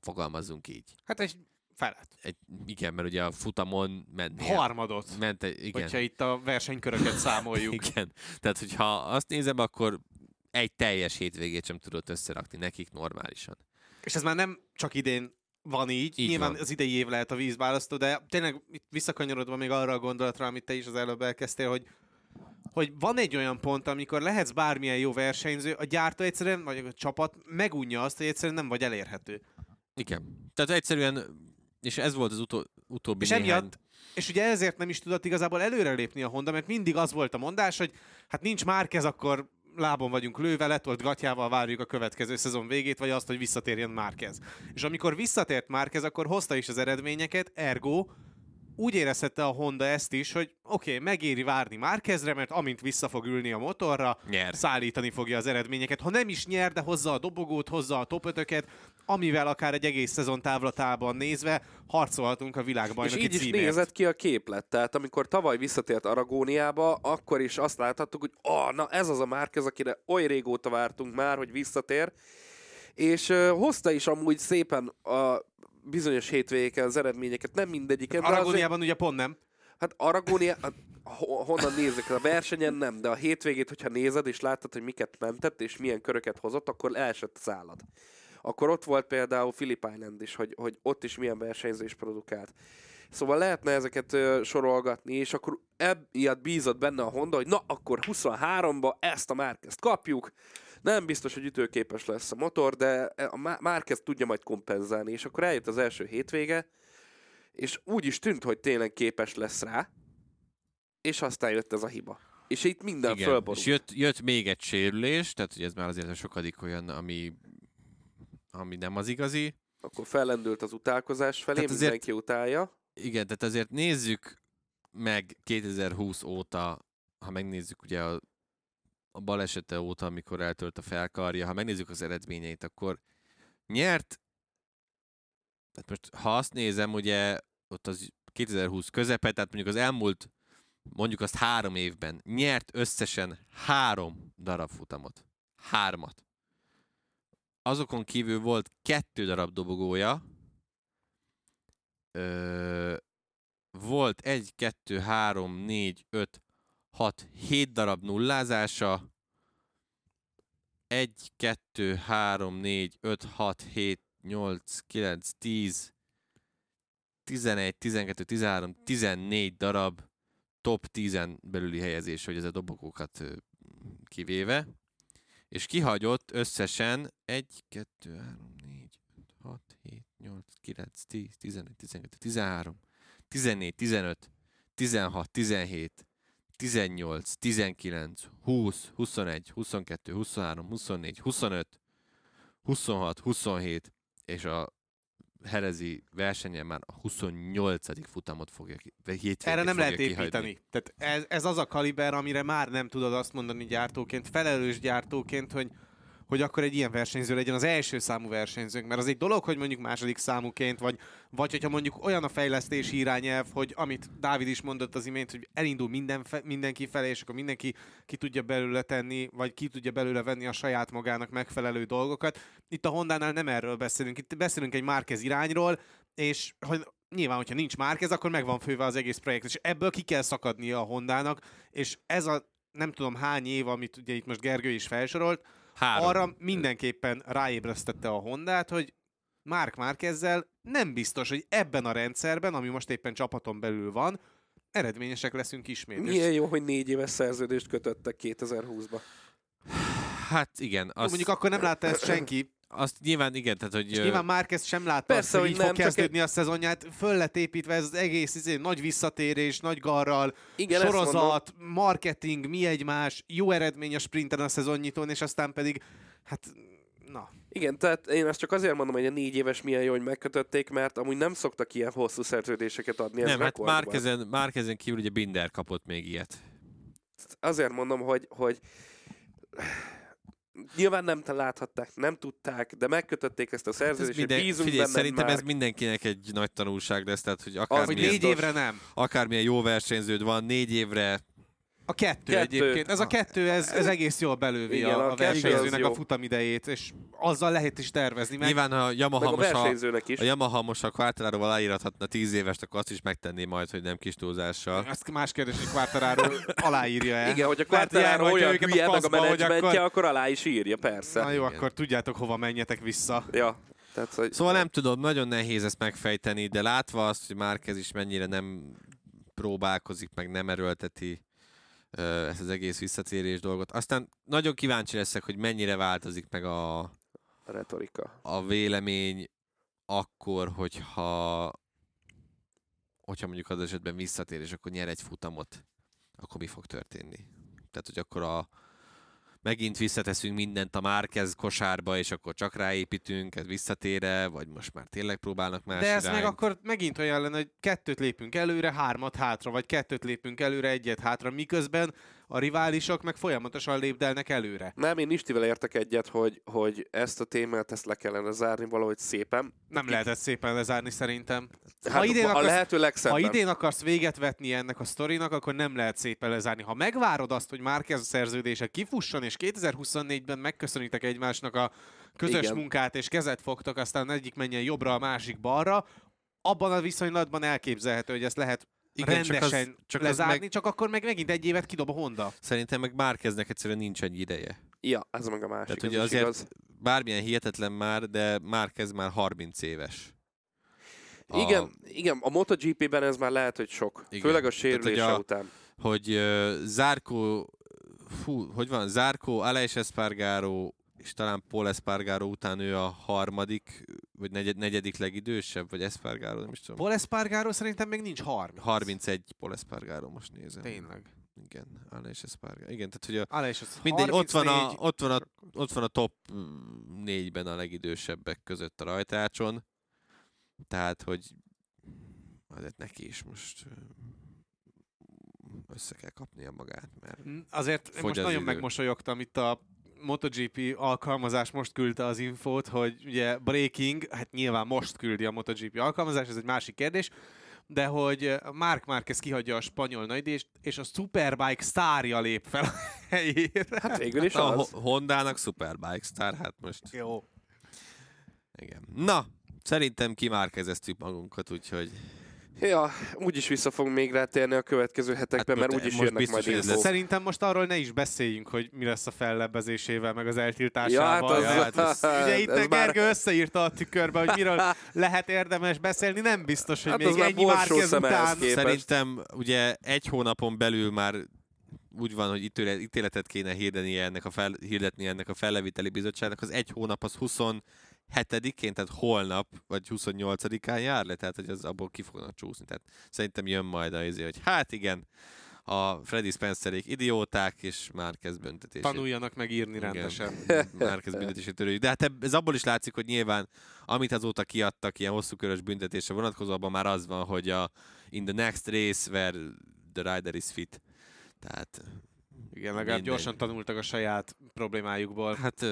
Fogalmazzunk így. Hát egy felet. Egy, igen, mert ugye a futamon ment... Harmadot. Ment, igen. Hogyha itt a versenyköröket számoljuk. Igen. Tehát, hogyha azt nézem, akkor egy teljes hétvégét sem tudott összerakni nekik normálisan. És ez már nem csak idén van így, így nyilván van. Az idei év lehet a vízválasztó, de tényleg itt visszakanyarodva még arra a gondolatra, amit te is az előbb elkezdtél, hogy, hogy van egy olyan pont, amikor lehetsz bármilyen jó versenyző, a gyártó egyszerűen, vagy a csapat megunja azt, hogy egyszerűen nem vagy elérhető. Igen. Tehát egyszerűen, és ez volt az utó- utóbbi és néhány... Emiatt, és ugye ezért nem is tudott igazából előrelépni a Honda, mert mindig az volt a mondás, hogy hát nincs Márquez, akkor lábon vagyunk lőve, letolt gatyával várjuk a következő szezon végét, vagy azt, hogy visszatérjen Márquez. És amikor visszatért Márquez, akkor hozta is az eredményeket, ergo úgy érezhette a Honda ezt is, hogy oké, okay, megéri várni Márquezre, mert amint vissza fog ülni a motorra, nyer. Szállítani fogja az eredményeket. Ha nem is nyer, de hozza a dobogót, hozza a top ötöket, amivel akár egy egész szezon távlatában nézve harcolhatunk a világbajnoki címért. És így címért. Is nézett ki a képlet. Tehát amikor tavaly visszatért Aragóniába, akkor is azt láthattuk, hogy oh, na ez az a Márquez, akire oly régóta vártunk már, hogy visszatér. És uh, hozta is amúgy szépen a bizonyos hétvégéken az eredményeket, nem mindegyiket. Aragóniában azért... ugye pont nem. Hát Aragónia, hát, honnan nézzük, a versenyen nem, de a hétvégét, hogyha nézed és láttad, hogy miket mentett és milyen köröket hozott, akkor leesett a szálad. Akkor ott volt például Phillip Island is, hogy, hogy ott is milyen versenyzés produkált. Szóval lehetne ezeket ö, sorolgatni, és akkor emiatt bízott benne a Honda, hogy na, akkor huszonháromba ezt a Márquezt kapjuk. Nem biztos, hogy ütőképes lesz a motor, de a Márquez tudja majd kompenzálni, és akkor eljött az első hétvége, és úgy is tűnt, hogy tényleg képes lesz rá, és aztán jött ez a hiba. És itt minden igen, fölborult. És jött, jött még egy sérülés, tehát hogy ez már azért a sokadik olyan, ami, ami nem az igazi. Akkor fellendült az utálkozás felé, tehát mindenki azért, utálja. Igen, tehát azért nézzük meg kétezer-húsz óta, ha megnézzük ugye a a balesete óta, amikor eltölt a felkarja, ha megnézzük az eredményeit, akkor nyert, tehát most ha azt nézem, ugye ott az kétezer-húsz közepe, tehát mondjuk az elmúlt, mondjuk azt három évben nyert összesen három darab futamot. Hármat. Azokon kívül volt kettő darab dobogója, Ö, volt egy, kettő, három, négy, öt, hat-hét darab nullázása, egy, kettő, három, négy, öt, hat, hét, nyolc, kilenc, tíz, tizenegy, tizenkettő, tizenhárom, tizennégy darab top tízen belüli helyezés, hogy ez a dobogókat kivéve, és kihagyott összesen egy, kettő, három, négy, öt, hat, hét, nyolc, kilenc, tíz, tizenegy, tizenkettő, tizenhárom, tizennégy, tizenöt, tizenhat, tizenhét, tizennyolc, tizenkilenc, húsz, huszonegy, huszonkettő, huszonhárom, huszonnégy, huszonöt, huszonhat, huszonhét, és a herezi versenyen már a huszonnyolcadik futamot fogja ki. Erre nem lehet építeni. Tehát ez, ez az a kaliber, amire már nem tudod azt mondani gyártóként, felelős gyártóként, hogy hogy akkor egy ilyen versenyző legyen az első számú versenyzőnk. Mert az egy dolog, hogy mondjuk második számúként, vagy, vagy hogyha mondjuk olyan a fejlesztési irányelv, hogy amit Dávid is mondott az imént, hogy elindul minden fe, mindenki felé, és akkor mindenki ki tudja belőle tenni, vagy ki tudja belőle venni a saját magának megfelelő dolgokat. Itt a Hondánál nem erről beszélünk, itt beszélünk egy Márquez irányról, és hogy nyilván, hogyha nincs Márquez, akkor meg van főve az egész projekt, és ebből ki kell szakadnia a Hondának, és ez a nem tudom hány év, amit ugye itt most Gergő is felsorolt, Három. arra mindenképpen ráébresztette a Hondát, hogy Mark Márquezzel nem biztos, hogy ebben a rendszerben, ami most éppen csapaton belül van, eredményesek leszünk ismét. Milyen jó, hogy négy éves szerződést kötöttek kétezer-húszba. Hát igen. Azt... Mondjuk akkor nem látta ezt senki. Azt nyilván igen, tehát hogy... És nyilván Márquez sem látta, persze, hogy így nem, fog kezdődni egy... a szezonját. Föl lett építve ez az egész izé, nagy visszatérés, nagy garral, igen, sorozat, marketing, mi egymás, jó eredmény a sprinten a szezonnyitón, és aztán pedig, hát... Na. Igen, tehát én ezt csak azért mondom, hogy a négy éves milyen jó, hogy megkötötték, mert amúgy nem szoktak ilyen hosszú szerződéseket adni. Nem, hát Márquezen, Márquezen kívül ugye Binder kapott még ilyet. Azért mondom, hogy... hogy... Nyilván nem láthatták, nem tudták, de megkötötték ezt a szerződést, hát minden, bízunk figyelj, benne szerintem már. Ez mindenkinek egy nagy tanulság lesz, tehát, hogy akármilyen, négy évre nem. akármilyen jó versenyződ van, négy évre... A kettő, kettő. egyébként. Ez a kettő, ez, ez egész jól belővi igen, a, a versenyzőnek a futamidejét, és azzal lehet is tervezni. Meg... Nyilván, ha a Yamaha most a, a, Yamaha most a Quartararóval aláírhatna tíz évest, akkor azt is megtenné majd, hogy nem kis túlzással. Azt más kérdés, hogy Quartararo aláírja el. Igen, hogy a Quartararo olyan hülye, a meg a menedzsmentje, akkor alá is írja, persze. Na jó, igen. Akkor tudjátok, hova menjetek vissza. Ja. Tehát, hogy... Szóval nem tudom, nagyon nehéz ezt megfejteni, de látva azt, hogy Márquez is mennyire nem próbálkozik, meg nem erőlteti ezt az egész visszatérés dolgot. Aztán nagyon kíváncsi leszek, hogy mennyire változik meg a, a retorika, a vélemény akkor, hogyha hogyha mondjuk az esetben visszatér, és akkor nyer egy futamot, akkor mi fog történni? Tehát, hogy akkor a megint visszateszünk mindent a Márquez kosárba, és akkor csak ráépítünk, ez visszatére, vagy most már tényleg próbálnak más irányt. De ez irányt. Meg akkor megint olyan lenne, hogy kettőt lépünk előre, hármat hátra, vagy kettőt lépünk előre, egyet hátra, miközben a riválisok meg folyamatosan lépdelnek előre. Nem, én Istivel értek egyet, hogy, hogy ezt a témát ezt le kellene zárni valahogy szépen. Nem Itt... lehetett szépen lezárni szerintem. Hát, ha, idén akarsz, a lehető legszebben. Ha idén akarsz véget vetni ennek a sztorinak, akkor nem lehet szépen lezárni. Ha megvárod azt, hogy Márquez szerződése kifusson, és kétezer-huszonnégyben megköszönitek egymásnak a közös Igen. munkát, és kezet fogtok, aztán egyik menjen jobbra, a másik balra, abban a viszonylatban elképzelhető, hogy ezt lehet Igen, rendesen csak az, csak lezárni, meg... csak akkor meg megint egy évet kidob a Honda. Szerintem meg Márqueznek egyszerűen nincs egy ideje. Ja, ez meg a másik. Tehát ugye azért igaz. Bármilyen hihetetlen már, de Márquez már harminc éves. A... Igen, igen, a MotoGP-ben ez már lehet, hogy sok. Igen. Főleg a sérülése Tehát, hogy a, után. Hogy uh, Zarco, fú, hogy van, Zarco, Álex Espargaró, és talán Pol Espargaró után ő a harmadik, vagy negyed, negyedik legidősebb, vagy Espargaró, nem is tudom. Pol Espargaró szerintem még nincs harminc. harmincegy Pol Espargaró, most nézem. Tényleg. Igen, Álex Espargaró. Igen, tehát hogy a, mindegy, ott van a, ott van a, ott van a top négyben a legidősebbek között a rajtácson. Tehát, hogy azért neki is most... össze kell kapnia magát, mert... Azért most az nagyon idő. megmosolyogtam itt a MotoGP alkalmazás most küldte az infót, hogy ugye breaking, hát nyilván most küldi a MotoGP alkalmazás, ez egy másik kérdés, de hogy Mark Márquez kihagyja a spanyol nagydíjat, és a Superbike sztárja lép fel a helyére. Hát végül is hát az. A Hondának Superbike sztár, hát most... Jó. Igen. Na, szerintem kimárkezeztük magunkat, úgyhogy... Ja, úgyis vissza fogunk még rátérni a következő hetekben, hát mert úgyis jönnek majd infók. Szerintem most arról ne is beszéljünk, hogy mi lesz a fellebbezésével, meg az eltiltásával. Ja, hát az, ja, hát az, az, ugye itt a Gergő már... összeírta a tükörbe, hogy miről lehet érdemes beszélni, nem biztos, hogy hát még ennyi Márquez után. Szerintem ugye egy hónapon belül már úgy van, hogy ítéletet kéne hirdetnie ennek a, fel, hirdetni ennek a felleviteli bizottságnak, az egy hónap az huszonhetedikén, tehát holnap, vagy huszonnyolcadikán jár le, tehát hogy az abból ki fognak csúszni. Tehát szerintem jön majd az izé, hogy hát igen, a Freddy Spencerék idióták, és Márquez büntetését. Tanuljanak meg írni rendesen. Igen, Márquez büntetését töröljük. De hát ez abból is látszik, hogy nyilván, amit azóta kiadtak ilyen hosszúkörös büntetésre vonatkozóban, már az van, hogy a in the next race where the rider is fit. Tehát Igen, legalább mindegy. Gyorsan tanultak a saját problémájukból. Hát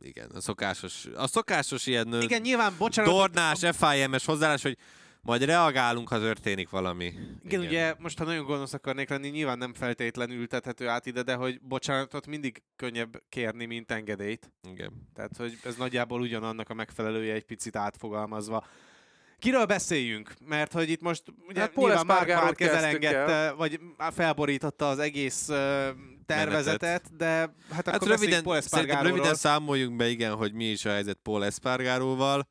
igen, a szokásos, a szokásos ilyen igen, nyilván, bocsánat, tornás, a... FIM-es hozzáállás, hogy majd reagálunk, ha történik valami. Igen, igen, ugye most, ha nagyon gonosz akarnék lenni, nyilván nem feltétlenül ültethető át ide, de hogy bocsánatot mindig könnyebb kérni, mint engedélyt. Igen. Tehát, hogy ez nagyjából ugyanannak a megfelelője egy picit átfogalmazva. Kiről beszéljünk? Mert hogy itt most ugye hát, Pol Espargarót elengedte, el. vagy felborította az egész uh, tervezetet, menetet. De hát, hát akkor röviden, röviden számoljunk be, igen, hogy mi is a helyzet Pol Espargaróval.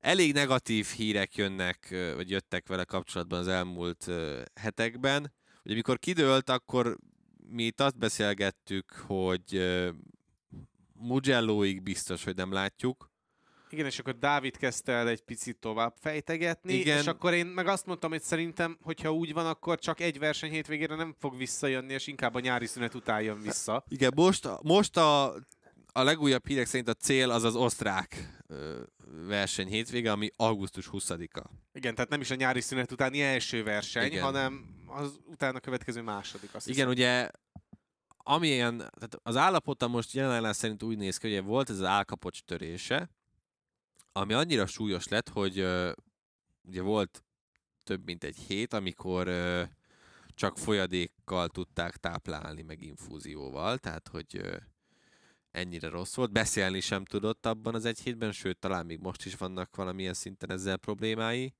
Elég negatív hírek jönnek, vagy jöttek vele kapcsolatban az elmúlt uh, hetekben. Ugye, amikor kidőlt, akkor mi itt azt beszélgettük, hogy uh, Mugelloig biztos, hogy nem látjuk. Igen, és akkor Dávid kezdte el egy picit tovább fejtegetni, igen. És akkor én meg azt mondtam, hogy szerintem, hogyha úgy van, akkor csak egy verseny hétvégére nem fog visszajönni, és inkább a nyári szünet után jön vissza. Igen, most, most a, a legújabb hírek szerint a cél az az osztrák ö, verseny hétvége, ami augusztus huszadika. Igen, tehát nem is a nyári szünet utáni első verseny, igen. Hanem az utána következő második. Azt igen, hiszem. Ugye... Ami ilyen, tehát az állapota most jelenleg szerint úgy néz ki, hogy volt ez az állkapocs törése, ami annyira súlyos lett, hogy uh, ugye volt több mint egy hét, amikor uh, csak folyadékkal tudták táplálni, meg infúzióval, tehát hogy uh, ennyire rossz volt. Beszélni sem tudott abban az egy hétben, sőt, talán még most is vannak valamilyen szinten ezzel problémái.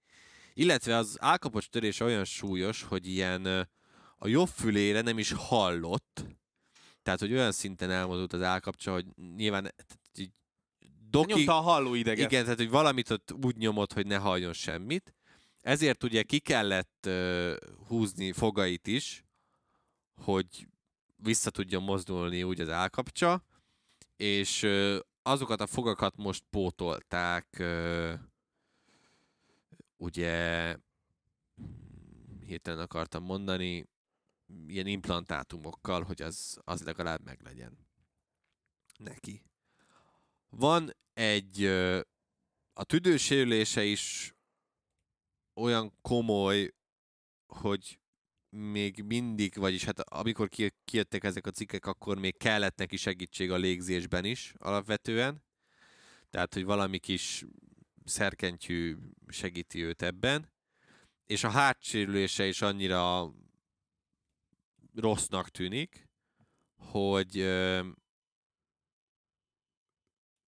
Illetve az állkapocs törése olyan súlyos, hogy ilyen uh, a jobb fülére nem is hallott, tehát, hogy olyan szinten elmozdult az állkapcsa, hogy nyilván így doki... Nyomta a hallóideget. Igen, tehát, hogy valamit ott úgy nyomott, hogy ne halljon semmit. Ezért ugye ki kellett uh, húzni fogait is, hogy vissza tudjon mozdulni úgy az állkapcsa, és uh, azokat a fogakat most pótolták, uh, ugye hirtelen akartam mondani, ilyen implantátumokkal, hogy az, az legalább meglegyen neki. Van egy, a tüdősérülése is olyan komoly, hogy még mindig, vagyis hát amikor kijöttek ezek a cikkek, akkor még kellett neki segítség a légzésben is alapvetően. Tehát, hogy valami kis szerkentyű segíti őt ebben. És a hátsérülése is annyira rossznak tűnik, hogy euh,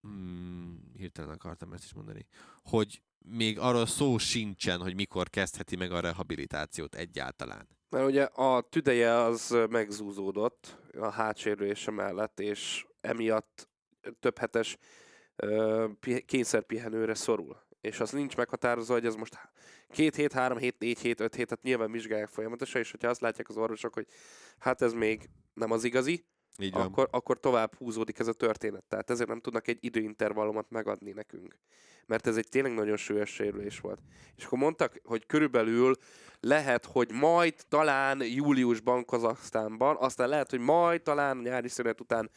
hmm, hirtelen akartam ezt is mondani, hogy még arról szó sincsen, hogy mikor kezdheti meg a rehabilitációt egyáltalán. Mert ugye a tüdeje az megzúzódott a hátsérülése mellett, és emiatt több hetes euh, kényszerpihenőre szorul. És az nincs meghatározva, hogy ez most két hét, három hét, négy hét, öt hét, tehát nyilván vizsgálják folyamatosan, és hogyha azt látják az orvosok, hogy hát ez még nem az igazi, akkor, akkor tovább húzódik ez a történet. Tehát ezért nem tudnak egy időintervallumot megadni nekünk. Mert ez egy tényleg nagyon súlyos sérülés volt. És akkor mondtak, hogy körülbelül lehet, hogy majd talán júliusban Kazahsztánban, aztán lehet, hogy majd talán nyári szünet után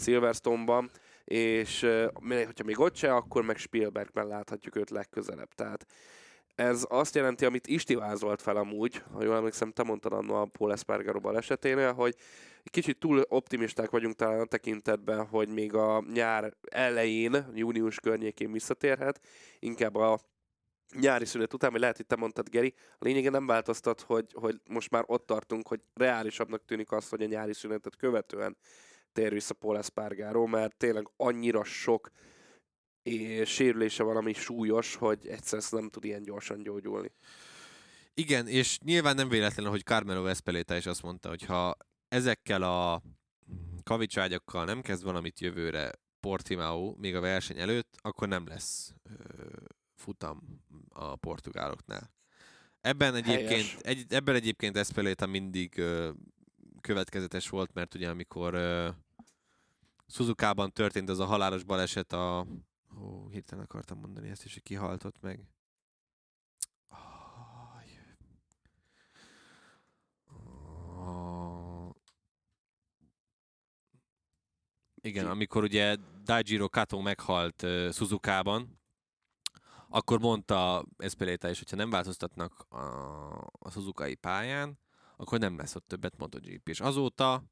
Silverstone-ban, és hogyha még ott se, akkor meg Spielbergben láthatjuk őt legközelebb. Tehát ez azt jelenti, amit Isti vázolt fel amúgy, ha jól emlékszem, te mondtad anna a Pol Espargaró baleseténél, hogy kicsit túl optimisták vagyunk talán a tekintetben, hogy még a nyár elején, június környékén visszatérhet, inkább a nyári szünet után, vagy lehet, hogy te mondtad, Geri, a lényege nem változtat, hogy, hogy most már ott tartunk, hogy reálisabbnak tűnik az, hogy a nyári szünetet követően tér vissza Pol Espargaró, mert tényleg annyira sok és sérülése valami súlyos, hogy egyszer nem tud ilyen gyorsan gyógyulni. Igen, és nyilván nem véletlenül, hogy Carmelo Ezpeleta is azt mondta, hogy ha ezekkel a kavicságyakkal nem kezd valamit jövőre Portimao még a verseny előtt, akkor nem lesz ö, futam a portugáloknál. Ebben egyébként, egy, ebben egyébként Ezpeleta mindig ö, következetes volt, mert ugye amikor uh, Suzukában történt az a halálos baleset a... Ó, hirtelen akartam mondani ezt is, hogy kihaltott meg. Oh, oh. Igen, amikor ugye Daijiro Kato meghalt uh, Suzukában, akkor mondta Ezpeleta is, hogyha nem változtatnak a, a Suzukai pályán, akkor nem lesz ott többet MotoGP. És azóta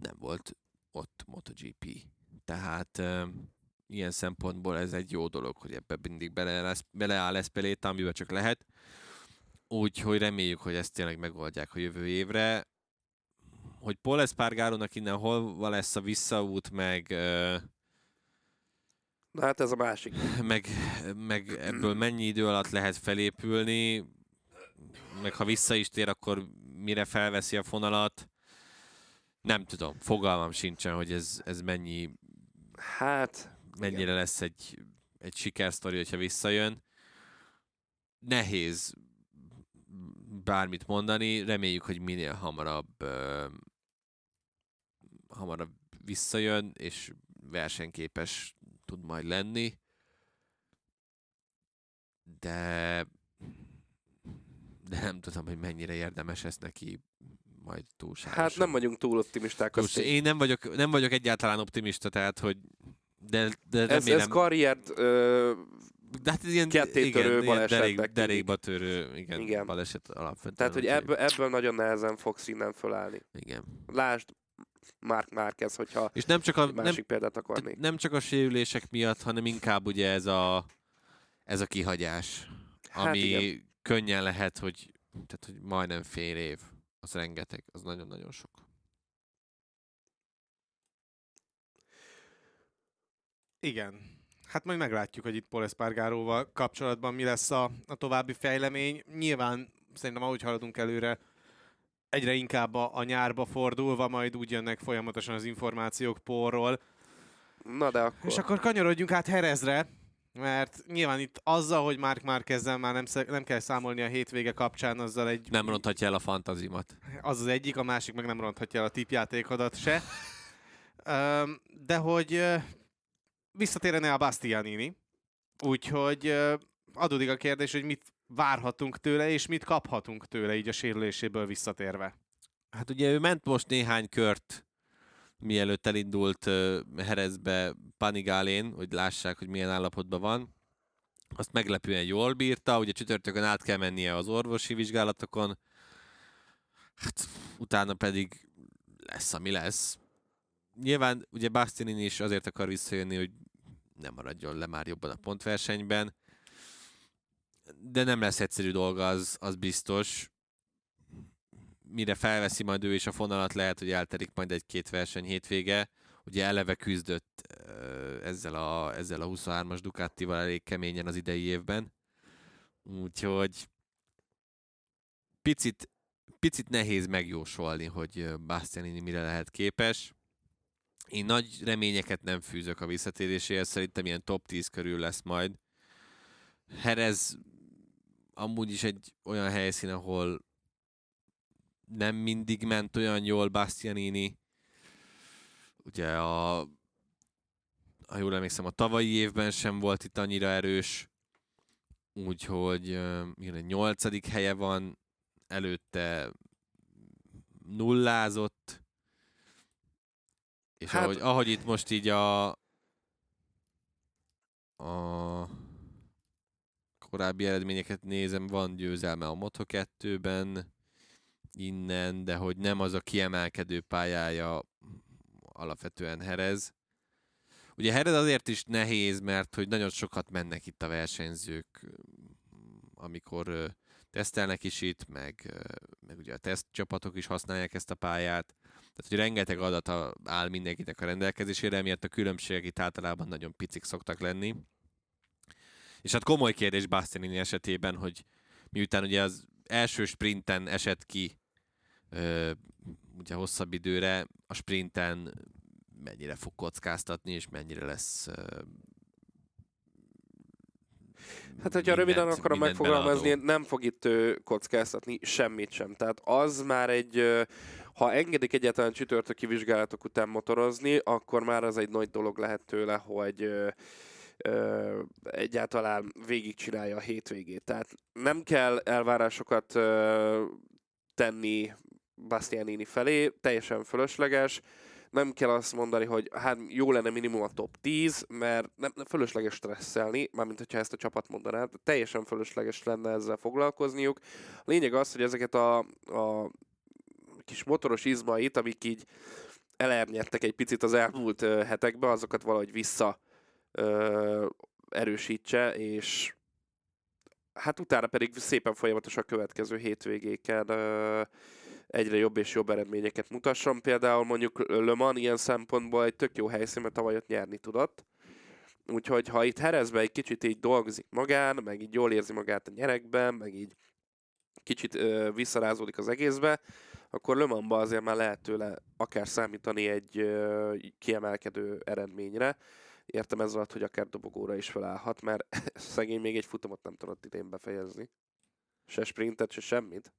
nem volt ott MotoGP. Tehát e, ilyen szempontból ez egy jó dolog, hogy ebbe mindig bele, beleáll Ezpeleta, amiben csak lehet. Úgyhogy reméljük, hogy ezt tényleg megoldják a jövő évre. Hogy Pol Espargarónak innen hol lesz a visszaút, meg... E, Na hát ez a másik. Meg, meg ebből mennyi idő alatt lehet felépülni, meg ha vissza is tér, akkor mire felveszi a fonalat. Nem tudom, fogalmam sincsen, hogy ez, ez mennyi, hát, mennyire igen. lesz egy, egy sikersztori, hogyha visszajön. Nehéz bármit mondani, reméljük, hogy minél hamarabb, uh, hamarabb visszajön, és versenyképes tud majd lenni, de, de nem tudom, hogy mennyire érdemes ez neki majd túlságosan. Hát nem vagyunk túl optimisták. Túls, én nem vagyok, nem vagyok egyáltalán optimista, tehát, hogy de, de ez, remélem... Ez karriert ö... de hát ilyen, kettétörő balesetnek. Derékba törő, igen, igen. baleset alapvetően. Tehát, hogy ebből, ebből nagyon nehezen fogsz innen fölállni. Igen. Lásd, Mark Márquez, hogyha és nem csak a, másik nem, példát akarnék. Nem csak a sérülések miatt, hanem inkább ugye ez a, ez a kihagyás, hát ami igen. könnyen lehet, hogy, tehát, hogy majdnem fél év. Az rengeteg, az nagyon-nagyon sok. Igen. Hát majd meglátjuk, hogy itt Pol Espargaróval kapcsolatban mi lesz a, a további fejlemény. Nyilván szerintem ahogy haladunk előre, egyre inkább a, a nyárba fordulva, majd úgy jönnek folyamatosan az információk Polról. Na de akkor... És akkor kanyarodjunk át Jerezre, mert nyilván itt azzal, hogy Mark Márquezzel már nem, sz- nem kell számolni a hétvége kapcsán, azzal egy... Nem ronthatja el a fantazimat. Az az egyik, a másik meg nem ronthatja el a tippjátékodat se. De hogy... visszatérne a Bastianini, úgyhogy adódik a kérdés, hogy mit várhatunk tőle, és mit kaphatunk tőle így a sérüléséből visszatérve. Hát ugye ő ment most néhány kört, mielőtt elindult Jerezbe Panigálén, hogy lássák, hogy milyen állapotban van. Azt meglepően jól bírta, ugye csütörtökön át kell mennie az orvosi vizsgálatokon, hát utána pedig lesz, ami lesz. Nyilván ugye Bastianini is azért akar visszajönni, hogy nem maradjon le már jobban a pontversenyben, de nem lesz egyszerű dolga, az, az biztos. Mire felveszi majd ő is a fonalat, lehet, hogy eltelik majd egy-két verseny hétvége. Ugye eleve küzdött ezzel a, ezzel a huszonhármas Ducatival elég keményen az idei évben. Úgyhogy picit, picit nehéz megjósolni, hogy Bastianini mire lehet képes. Én nagy reményeket nem fűzök a visszatéréséhez, szerintem ilyen top tíz körül lesz majd. Jerez amúgy is egy olyan helyszín, ahol nem mindig ment olyan jól Bastianini. Ugye a... ha jól emlékszem, a tavalyi évben sem volt itt annyira erős. Úgyhogy egy nyolcadik helye van, előtte nullázott. És hát... ahogy, ahogy itt most így a, a korábbi eredményeket nézem, van győzelme a moto kettőben innen, de hogy nem az a kiemelkedő pályája alapvetően Jerez. Ugye Jerez azért is nehéz, mert hogy nagyon sokat mennek itt a versenyzők, amikor tesztelnek is itt, meg, meg ugye a tesztcsapatok is használják ezt a pályát. Tehát, hogy rengeteg adata áll mindenkinek a rendelkezésére, miatt a különbségek itt általában nagyon picik szoktak lenni. És hát komoly kérdés Bastianini esetében, hogy miután ugye az első sprinten esett ki ö, ugye hosszabb időre, a sprinten mennyire fog kockáztatni, és mennyire lesz... Ö, Hát, hogyha mindent, röviden akarom megfogalmazni, beladó. Nem fog itt kockáztatni semmit sem. Tehát az már egy, ha engedik egyáltalán csütörtöki vizsgálatok után motorozni, akkor már az egy nagy dolog lehet tőle, hogy egyáltalán végigcsinálja a hétvégét. Tehát nem kell elvárásokat tenni Bastianini felé, teljesen fölösleges. Nem kell azt mondani, hogy hát jó lenne minimum a top tíz, mert nem, nem fölösleges stresszelni, mármint hogyha ezt a csapat mondaná, teljesen fölösleges lenne ezzel foglalkozniuk. A lényeg az, hogy ezeket a, a kis motoros izmait, amik így elernyedtek egy picit az elmúlt hetekben, azokat valahogy vissza ö, erősítse, és hát utána pedig szépen folyamatosan a következő hétvégéken ö, egyre jobb és jobb eredményeket mutasson. Például mondjuk Le Mans ilyen szempontból egy tök jó helyszín, mert tavaly ott nyerni tudott. Úgyhogy ha itt Jerezben egy kicsit így dolgozik magán, meg így jól érzi magát a nyerekben, meg így kicsit ö, visszarázódik az egészbe, akkor Le Mansban azért már lehet tőle akár számítani egy ö, kiemelkedő eredményre. Értem ez alatt, hogy akár dobogóra is felállhat, mert szegény még egy futamot nem tudott idén befejezni. Se sprintet, se semmit.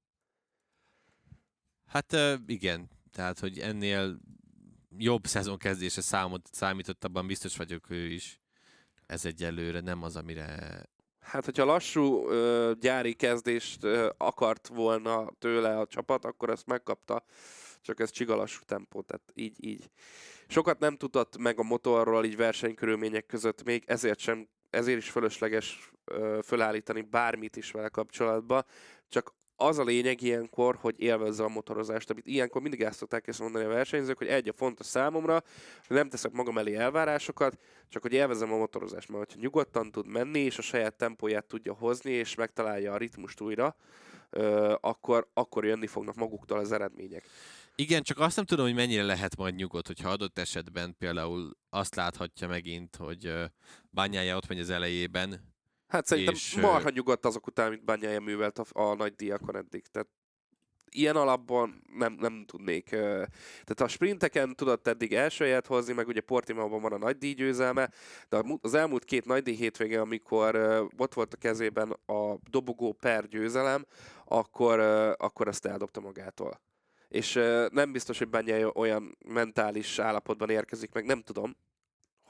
Hát ö, igen, tehát hogy ennél jobb szezonkezdése számot, számított, abban biztos vagyok ő is. Ez egyelőre nem az, amire... Hát, hogyha lassú ö, gyári kezdést ö, akart volna tőle a csapat, akkor ezt megkapta, csak ez csiga lassú tempó, tehát így, így. Sokat nem tudott meg a motorról így versenykörülmények között még, ezért sem, ezért is fölösleges ö, fölállítani bármit is vele kapcsolatban, csak az a lényeg ilyenkor, hogy élvezze a motorozást, amit ilyenkor mindig ezt szokták ezt mondani a versenyzők, hogy egy a fontos számomra, hogy nem teszek magam elé elvárásokat, csak hogy élvezem a motorozást, mert ha nyugodtan tud menni, és a saját tempóját tudja hozni, és megtalálja a ritmust újra, euh, akkor, akkor jönni fognak maguktól az eredmények. Igen, csak azt nem tudom, hogy mennyire lehet majd nyugodt, hogyha adott esetben például azt láthatja megint, hogy Bagnaia ott megy az elejében. Hát szerintem és, marha nyugodt azok után, amit Bagnaia művelt a, a nagy díjakon eddig. Tehát ilyen alapban nem, nem tudnék. Tehát a sprinteken tudott eddig első helyet hozni, meg ugye Portimaóban van a nagy díj győzelme, de az elmúlt két nagy díj hétvégén, amikor ott volt a kezében a dobogó per győzelem, akkor, akkor ezt eldobta magától. És nem biztos, hogy Bagnaia olyan mentális állapotban érkezik, meg nem tudom,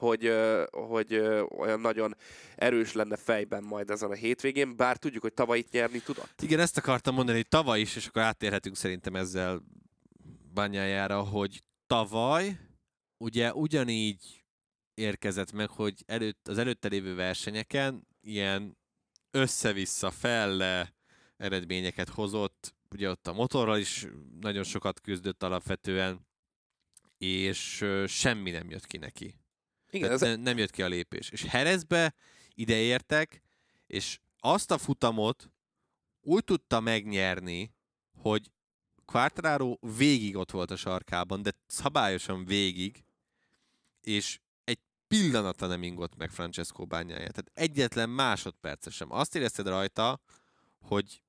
Hogy, hogy olyan nagyon erős lenne fejben majd ezen a hétvégén, bár tudjuk, hogy tavaly itt nyerni tudott. Igen, ezt akartam mondani, hogy tavaly is, és akkor átérhetünk szerintem ezzel Bagnaiára, hogy tavaly ugye ugyanígy érkezett meg, hogy előtt, az előtte lévő versenyeken ilyen össze-vissza felle eredményeket hozott, ugye ott a motorral is nagyon sokat küzdött alapvetően, és semmi nem jött ki neki. Igen, ez... nem jött ki a lépés. És Jerezbe ideértek, és azt a futamot úgy tudta megnyerni, hogy Quartararo végig ott volt a sarkában, de szabályosan végig, és egy pillanatra nem ingott meg Francesco Bagnaia. Tehát egyetlen másodperce sem. Azt érezted rajta, hogy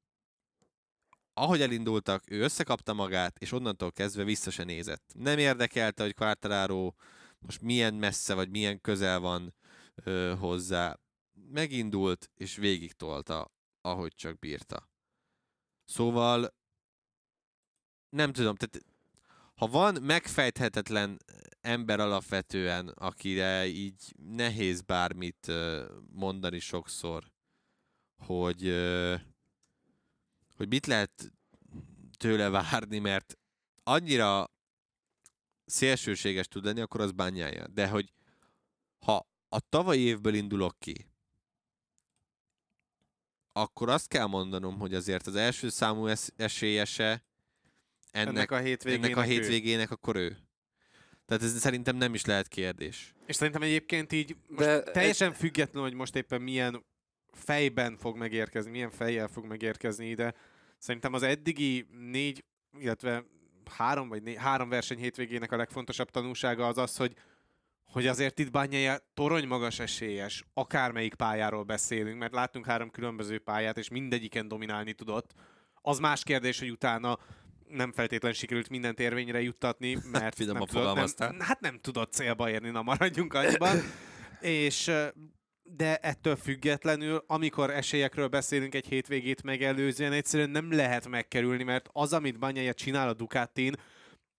ahogy elindultak, ő összekapta magát, és onnantól kezdve vissza se nézett. Nem érdekelte, hogy Quartararo most milyen messze, vagy milyen közel van ö, hozzá. Megindult, és végig tolta, ahogy csak bírta. Szóval nem tudom, tehát ha van megfejthetetlen ember alapvetően, akire így nehéz bármit ö, mondani sokszor, hogy, ö, hogy mit lehet tőle várni, mert annyira szélsőséges tud lenni, akkor az Bagnaia. De hogy ha a tavalyi évből indulok ki, akkor azt kell mondanom, hogy azért az első számú es- esélyese ennek, ennek a hétvégének, ennek a hétvégének akkor ő. Tehát ez szerintem nem is lehet kérdés. És szerintem egyébként így most teljesen ez... független, hogy most éppen milyen fejben fog megérkezni, milyen fejjel fog megérkezni ide. Szerintem az eddigi négy, illetve három vagy né- három verseny hétvégének a legfontosabb tanúsága az az, hogy, hogy azért itt Bagnaia toronymagas esélyes, akármelyik pályáról beszélünk, mert láttunk három különböző pályát, és mindegyiken dominálni tudott. Az más kérdés, hogy utána nem feltétlen sikerült mindent érvényre juttatni, mert nem, tudott, nem, hát nem tudott célba érni, na maradjunk annyiban. és, de ettől függetlenül, amikor esélyekről beszélünk egy hétvégét megelőzően, egyszerűen nem lehet megkerülni, mert az, amit Bagnaia csinál a Ducatin,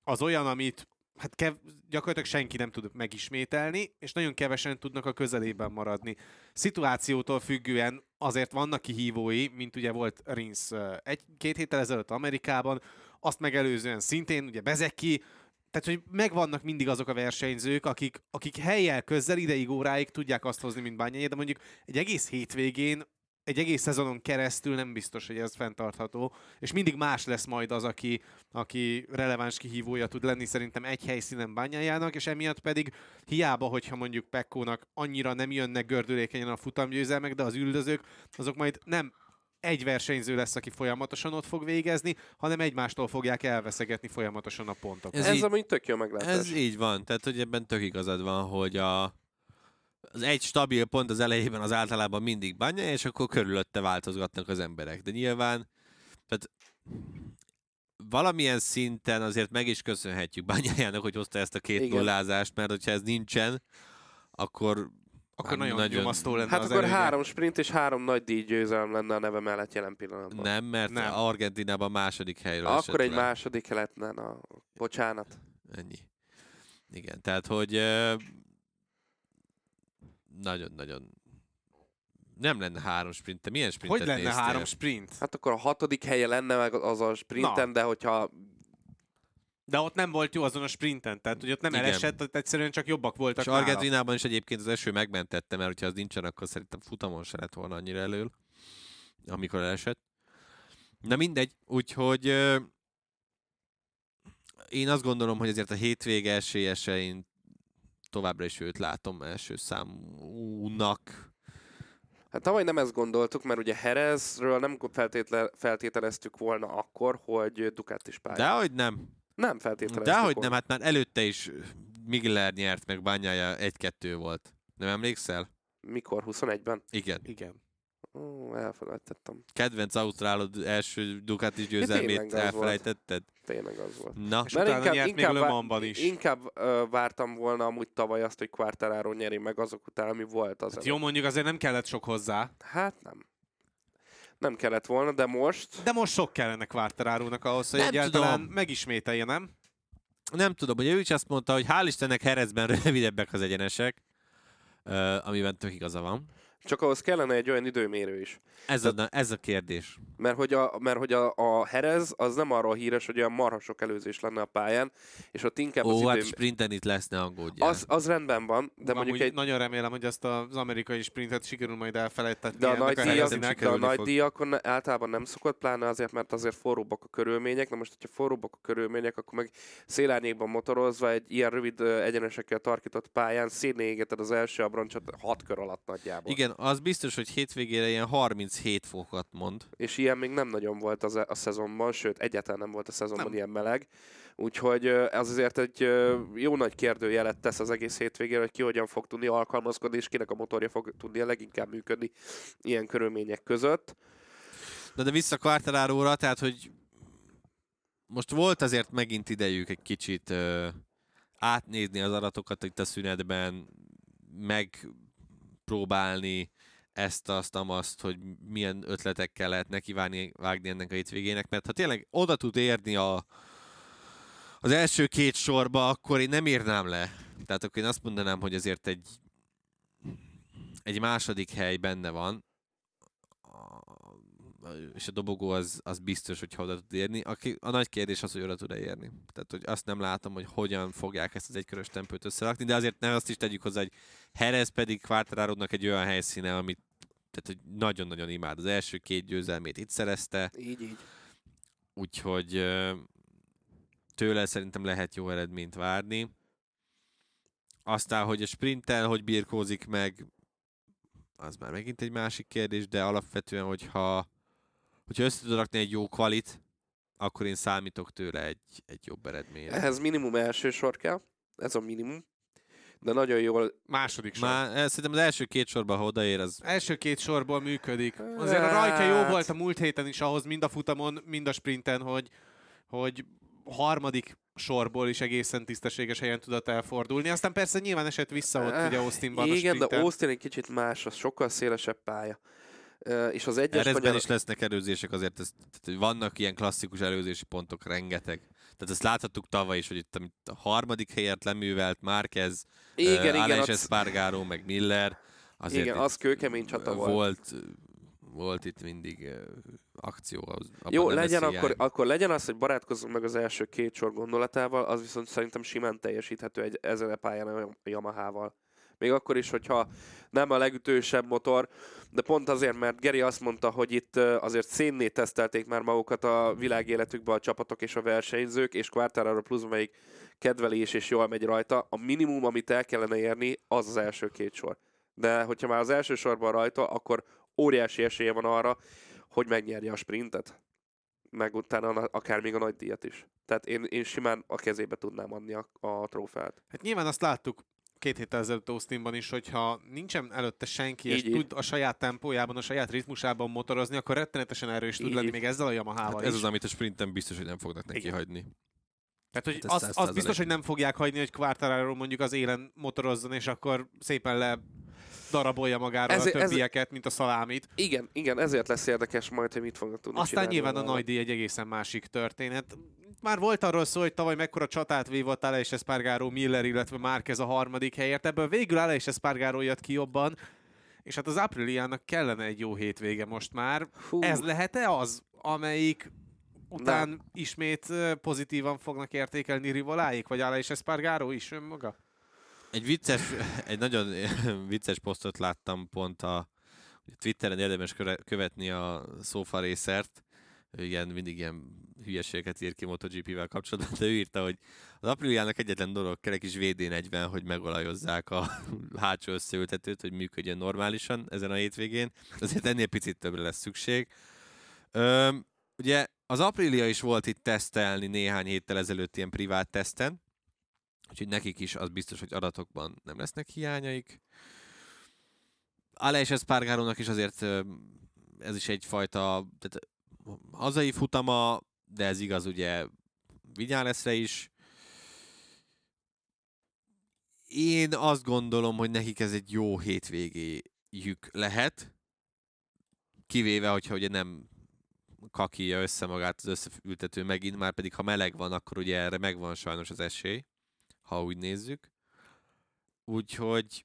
az olyan, amit hát kev- gyakorlatilag senki nem tud megismételni, és nagyon kevesen tudnak a közelében maradni. Szituációtól függően azért vannak kihívói, mint ugye volt Rins egy-két héttel ezelőtt Amerikában, azt megelőzően szintén ugye Bezzecchi. Tehát, hogy megvannak mindig azok a versenyzők, akik, akik helyjel, közzel, ideig, óráig tudják azt hozni, mint Bagnaia, de mondjuk egy egész hétvégén egy egész szezonon keresztül nem biztos, hogy ez fenntartható, és mindig más lesz majd az, aki, aki releváns kihívója tud lenni szerintem egy helyszínen Bagnaiának, és emiatt pedig hiába, hogyha mondjuk Peccónak annyira nem jönnek gördülékenyen a futamgyőzelmek, de az üldözők, azok majd nem egy versenyző lesz, aki folyamatosan ott fog végezni, hanem egymástól fogják elveszegetni folyamatosan a pontokat. Ez, ez amúgy tök jó meglátás. Ez így van, tehát hogy ebben tök igazad van, hogy a... az egy stabil pont az elejében az általában mindig Bagnaia, és akkor körülötte változgatnak az emberek. De nyilván tehát valamilyen szinten azért meg is köszönhetjük Bagnaiának, hogy hozta ezt a két nullázást, mert hogyha ez nincsen, akkor... Akkor nagyon, nagyon nyomasztó lenne. Hát akkor előre. három sprint és három nagy díj győzelem lenne a neve mellett jelen pillanatban. Nem, mert nem. Argentinában második helyről esett. Akkor egy második lett, nem a... Bocsánat. Ennyi. Igen, tehát hogy... Nagyon-nagyon. Nem lenne három sprint. Te milyen sprintet Hogy lenne néztél? három sprint? Hát akkor a hatodik helye lenne meg az a sprinten, Na. de hogyha... De ott nem volt jó azon a sprinten, tehát hogy ott nem Igen. elesett, ott egyszerűen csak jobbak voltak. És Argentinában is egyébként az eső megmentette, mert hogyha az nincsen, akkor szerintem futamon se lett volna annyira elől, amikor elesett. Na mindegy, úgyhogy euh, én azt gondolom, hogy azért a hétvége esélyeseint továbbra is őt látom első számúnak. Hát tavaly nem ezt gondoltuk, mert ugye Jerezről nem feltétele- feltételeztük volna akkor, hogy Ducatis pálya. Dehogy nem. Nem feltételeztük Dehogy volna. nem, hát már előtte is Migler nyert, meg Bagnaia egy-kettő volt. Nem emlékszel? Mikor? huszonegyben? Igen. Igen. Ó, elfelejtettem. Kedvenc ausztrálod első Ducatis győzelmét elfelejtetted? Volt. Tényleg az volt. Na, és utána inkább, nyert inkább, még Le Mansban is. Inkább ö, vártam volna amúgy tavaly azt, hogy Quartararo nyeri meg azok után, ami volt az. Hát jó, mondjuk azért nem kellett sok hozzá. Hát nem. Nem kellett volna, de most... De most sok kellene Quartararónak ahhoz, hogy nem egyáltalán tudom. megismételje, nem? Nem tudom, ugye ő is azt mondta, hogy hál' Istennek Jerezben rövidebbek az egyenesek, ö, amiben tök igaza van. Csak ahhoz kellene egy olyan időmérő is. Ez a, ez a kérdés. Mert hogy a, mert hogy a, a Jerez az nem arról híres, hogy olyan marha sok előzés lenne a pályán, és ott inkább Ó, az idő... Ó, hát sprinten itt lesz, ne aggódjál. Az, az rendben van, de mondjuk egy... Nagyon remélem, hogy ezt az amerikai sprintet sikerül majd elfelejtetni. De a nagy, a díjak, de a nagy díjakon általában nem szokott, pláne azért, mert azért forróbbak a körülmények. Na most, hogyha forróbbak a körülmények, akkor meg szélárnyékban motorozva egy ilyen rövid egyenesekkel tarkított pályán szénné égeted az első abroncsot hat kör alatt nagyjából. Igen. Az biztos, hogy hétvégére ilyen harminchét fokat mond. És ilyen még nem nagyon volt az a szezonban, sőt, egyáltalán nem volt a szezonban nem. ilyen meleg. Úgyhogy ez azért egy jó nagy kérdőjelet tesz az egész hétvégére, hogy ki hogyan fog tudni alkalmazkodni, és kinek a motorja fog tudni a leginkább működni ilyen körülmények között. Na de vissza Quartararóra, tehát hogy most volt azért megint idejük egy kicsit ö, átnézni az adatokat itt a szünetben, meg... próbálni ezt, azt, amazt, hogy milyen ötletekkel lehet nekivágni vágni ennek a hétvégének, mert ha tényleg oda tud érni a, az első két sorba, akkor én nem írnám le. Tehát akkor én azt mondanám, hogy azért egy, egy második hely benne van, és a dobogó az, az biztos, hogy oda tud érni. A, a nagy kérdés az, hogy oda tud-e érni. Tehát, hogy azt nem látom, hogy hogyan fogják ezt az egykörös tempőt összerakni, de azért nem azt is tegyük hozzá, hogy Jerez pedig Quartararónak egy olyan helyszíne, amit tehát, hogy nagyon-nagyon imád. Az első két győzelmét itt szerezte. Így, így. Úgyhogy tőle szerintem lehet jó eredményt várni. Aztán, hogy a sprinttel hogy birkózik meg, az már megint egy másik kérdés, de alapvetően, hogyha Hogyha össze tudod rakni egy jó kvalit, akkor én számítok tőle egy, egy jobb eredményre. Ehhez minimum első sor kell. Ez a minimum. De nagyon jól... Második sor. Má, szerintem az első két sorban, ha odaér, az... Első két sorból működik. Azért a Rajka jó volt a múlt héten is ahhoz, mind a futamon, mind a sprinten, hogy, hogy harmadik sorból is egészen tisztességes helyen tudott elfordulni. Aztán persze nyilván esett vissza ott, ugye Austinban igen, a sprinten. Igen, de Austin egy kicsit más, az sokkal szélesebb pálya. Uh, és az egyes Jerezben kanyar... is lesznek előzések, azért ez, tehát vannak ilyen klasszikus előzési pontok, rengeteg. Tehát ezt láthattuk tavaly is, hogy itt a harmadik helyért leművelt Márquez, uh, Álex Espargaró, az... meg Miller. Azért igen, az kőkemény csata volt. volt. Volt itt mindig uh, akció. Jó, legyen akkor, akkor legyen az, hogy barátkozzunk meg az első két sor gondolatával, az viszont szerintem simán teljesíthető egy, ezen a pályán a Yamahával. Még akkor is, hogyha nem a legütősebb motor, de pont azért, mert Geri azt mondta, hogy itt azért szénné tesztelték már magukat a világéletükbe a csapatok és a versenyzők, és Quartararo plusz, amelyik kedveli is, és jól megy rajta. A minimum, amit el kellene érni, az az első két sor. De hogyha már az első sorban rajta, akkor óriási esélye van arra, hogy megnyerje a sprintet, meg utána akár még a nagy díjat is. Tehát én, én simán a kezébe tudnám adni a, a trófeát. Hát nyilván azt láttuk két héttel ezelőtt Austinban is, hogyha nincsen előtte senki, így és így tud a saját tempójában, a saját ritmusában motorozni, akkor rettenetesen erős tud így lenni így. Még ezzel a Yamaha-val hát ez is. Az, amit a sprinten biztos, hogy nem fognak neki igen. hagyni. Tehát, hogy hát az, az biztos, hogy nem fogják hagyni, hogy Quartararo mondjuk az élen motorozzon, és akkor szépen le darabolja magáról ez, a többieket, ez, mint a szalámit. Igen, igen, ezért lesz érdekes majd, hogy mit fognak tudni aztán csinálni. Nyilván a nagy díj egy egészen másik történet. Már volt arról szó, hogy tavaly mekkora csatát vívott Álex Espargaró, Miller, illetve Márquez a harmadik helyért. Ebből végül Álex Espargaró jött ki jobban, és hát az Apriliának kellene egy jó hétvége most már. Hú. Ez lehet-e az, amelyik után nem. ismét pozitívan fognak értékelni rivaláik, vagy Álex Espargaró is önmaga? Egy vicces, egy nagyon vicces posztot láttam pont a Twitteren, érdemes követni a Sofa Racert. Ő igen, mindig ilyen hülyeségeket ír ki MotoGP-vel kapcsolatban, de ő írta, hogy az Apriliának egyetlen dolog kell egy kis vé dé negyven, hogy megolajozzák a hátsó összeültetőt, hogy működjön normálisan ezen a hétvégén. Azért ennél picit többre lesz szükség. Üm, ugye az Aprilia is volt itt tesztelni néhány héttel ezelőtt ilyen privát teszten, úgyhogy nekik is az biztos, hogy adatokban nem lesznek hiányaik. Álex Espargarónak is azért ez is egyfajta tehát hazai futama, de ez igaz ugye Viñalesre is. Én azt gondolom, hogy nekik ez egy jó hétvégéjük lehet, kivéve, hogyha ugye nem kakilja össze magát az összeültető megint, már pedig ha meleg van, akkor ugye erre megvan sajnos az esély, ha úgy nézzük. Úgyhogy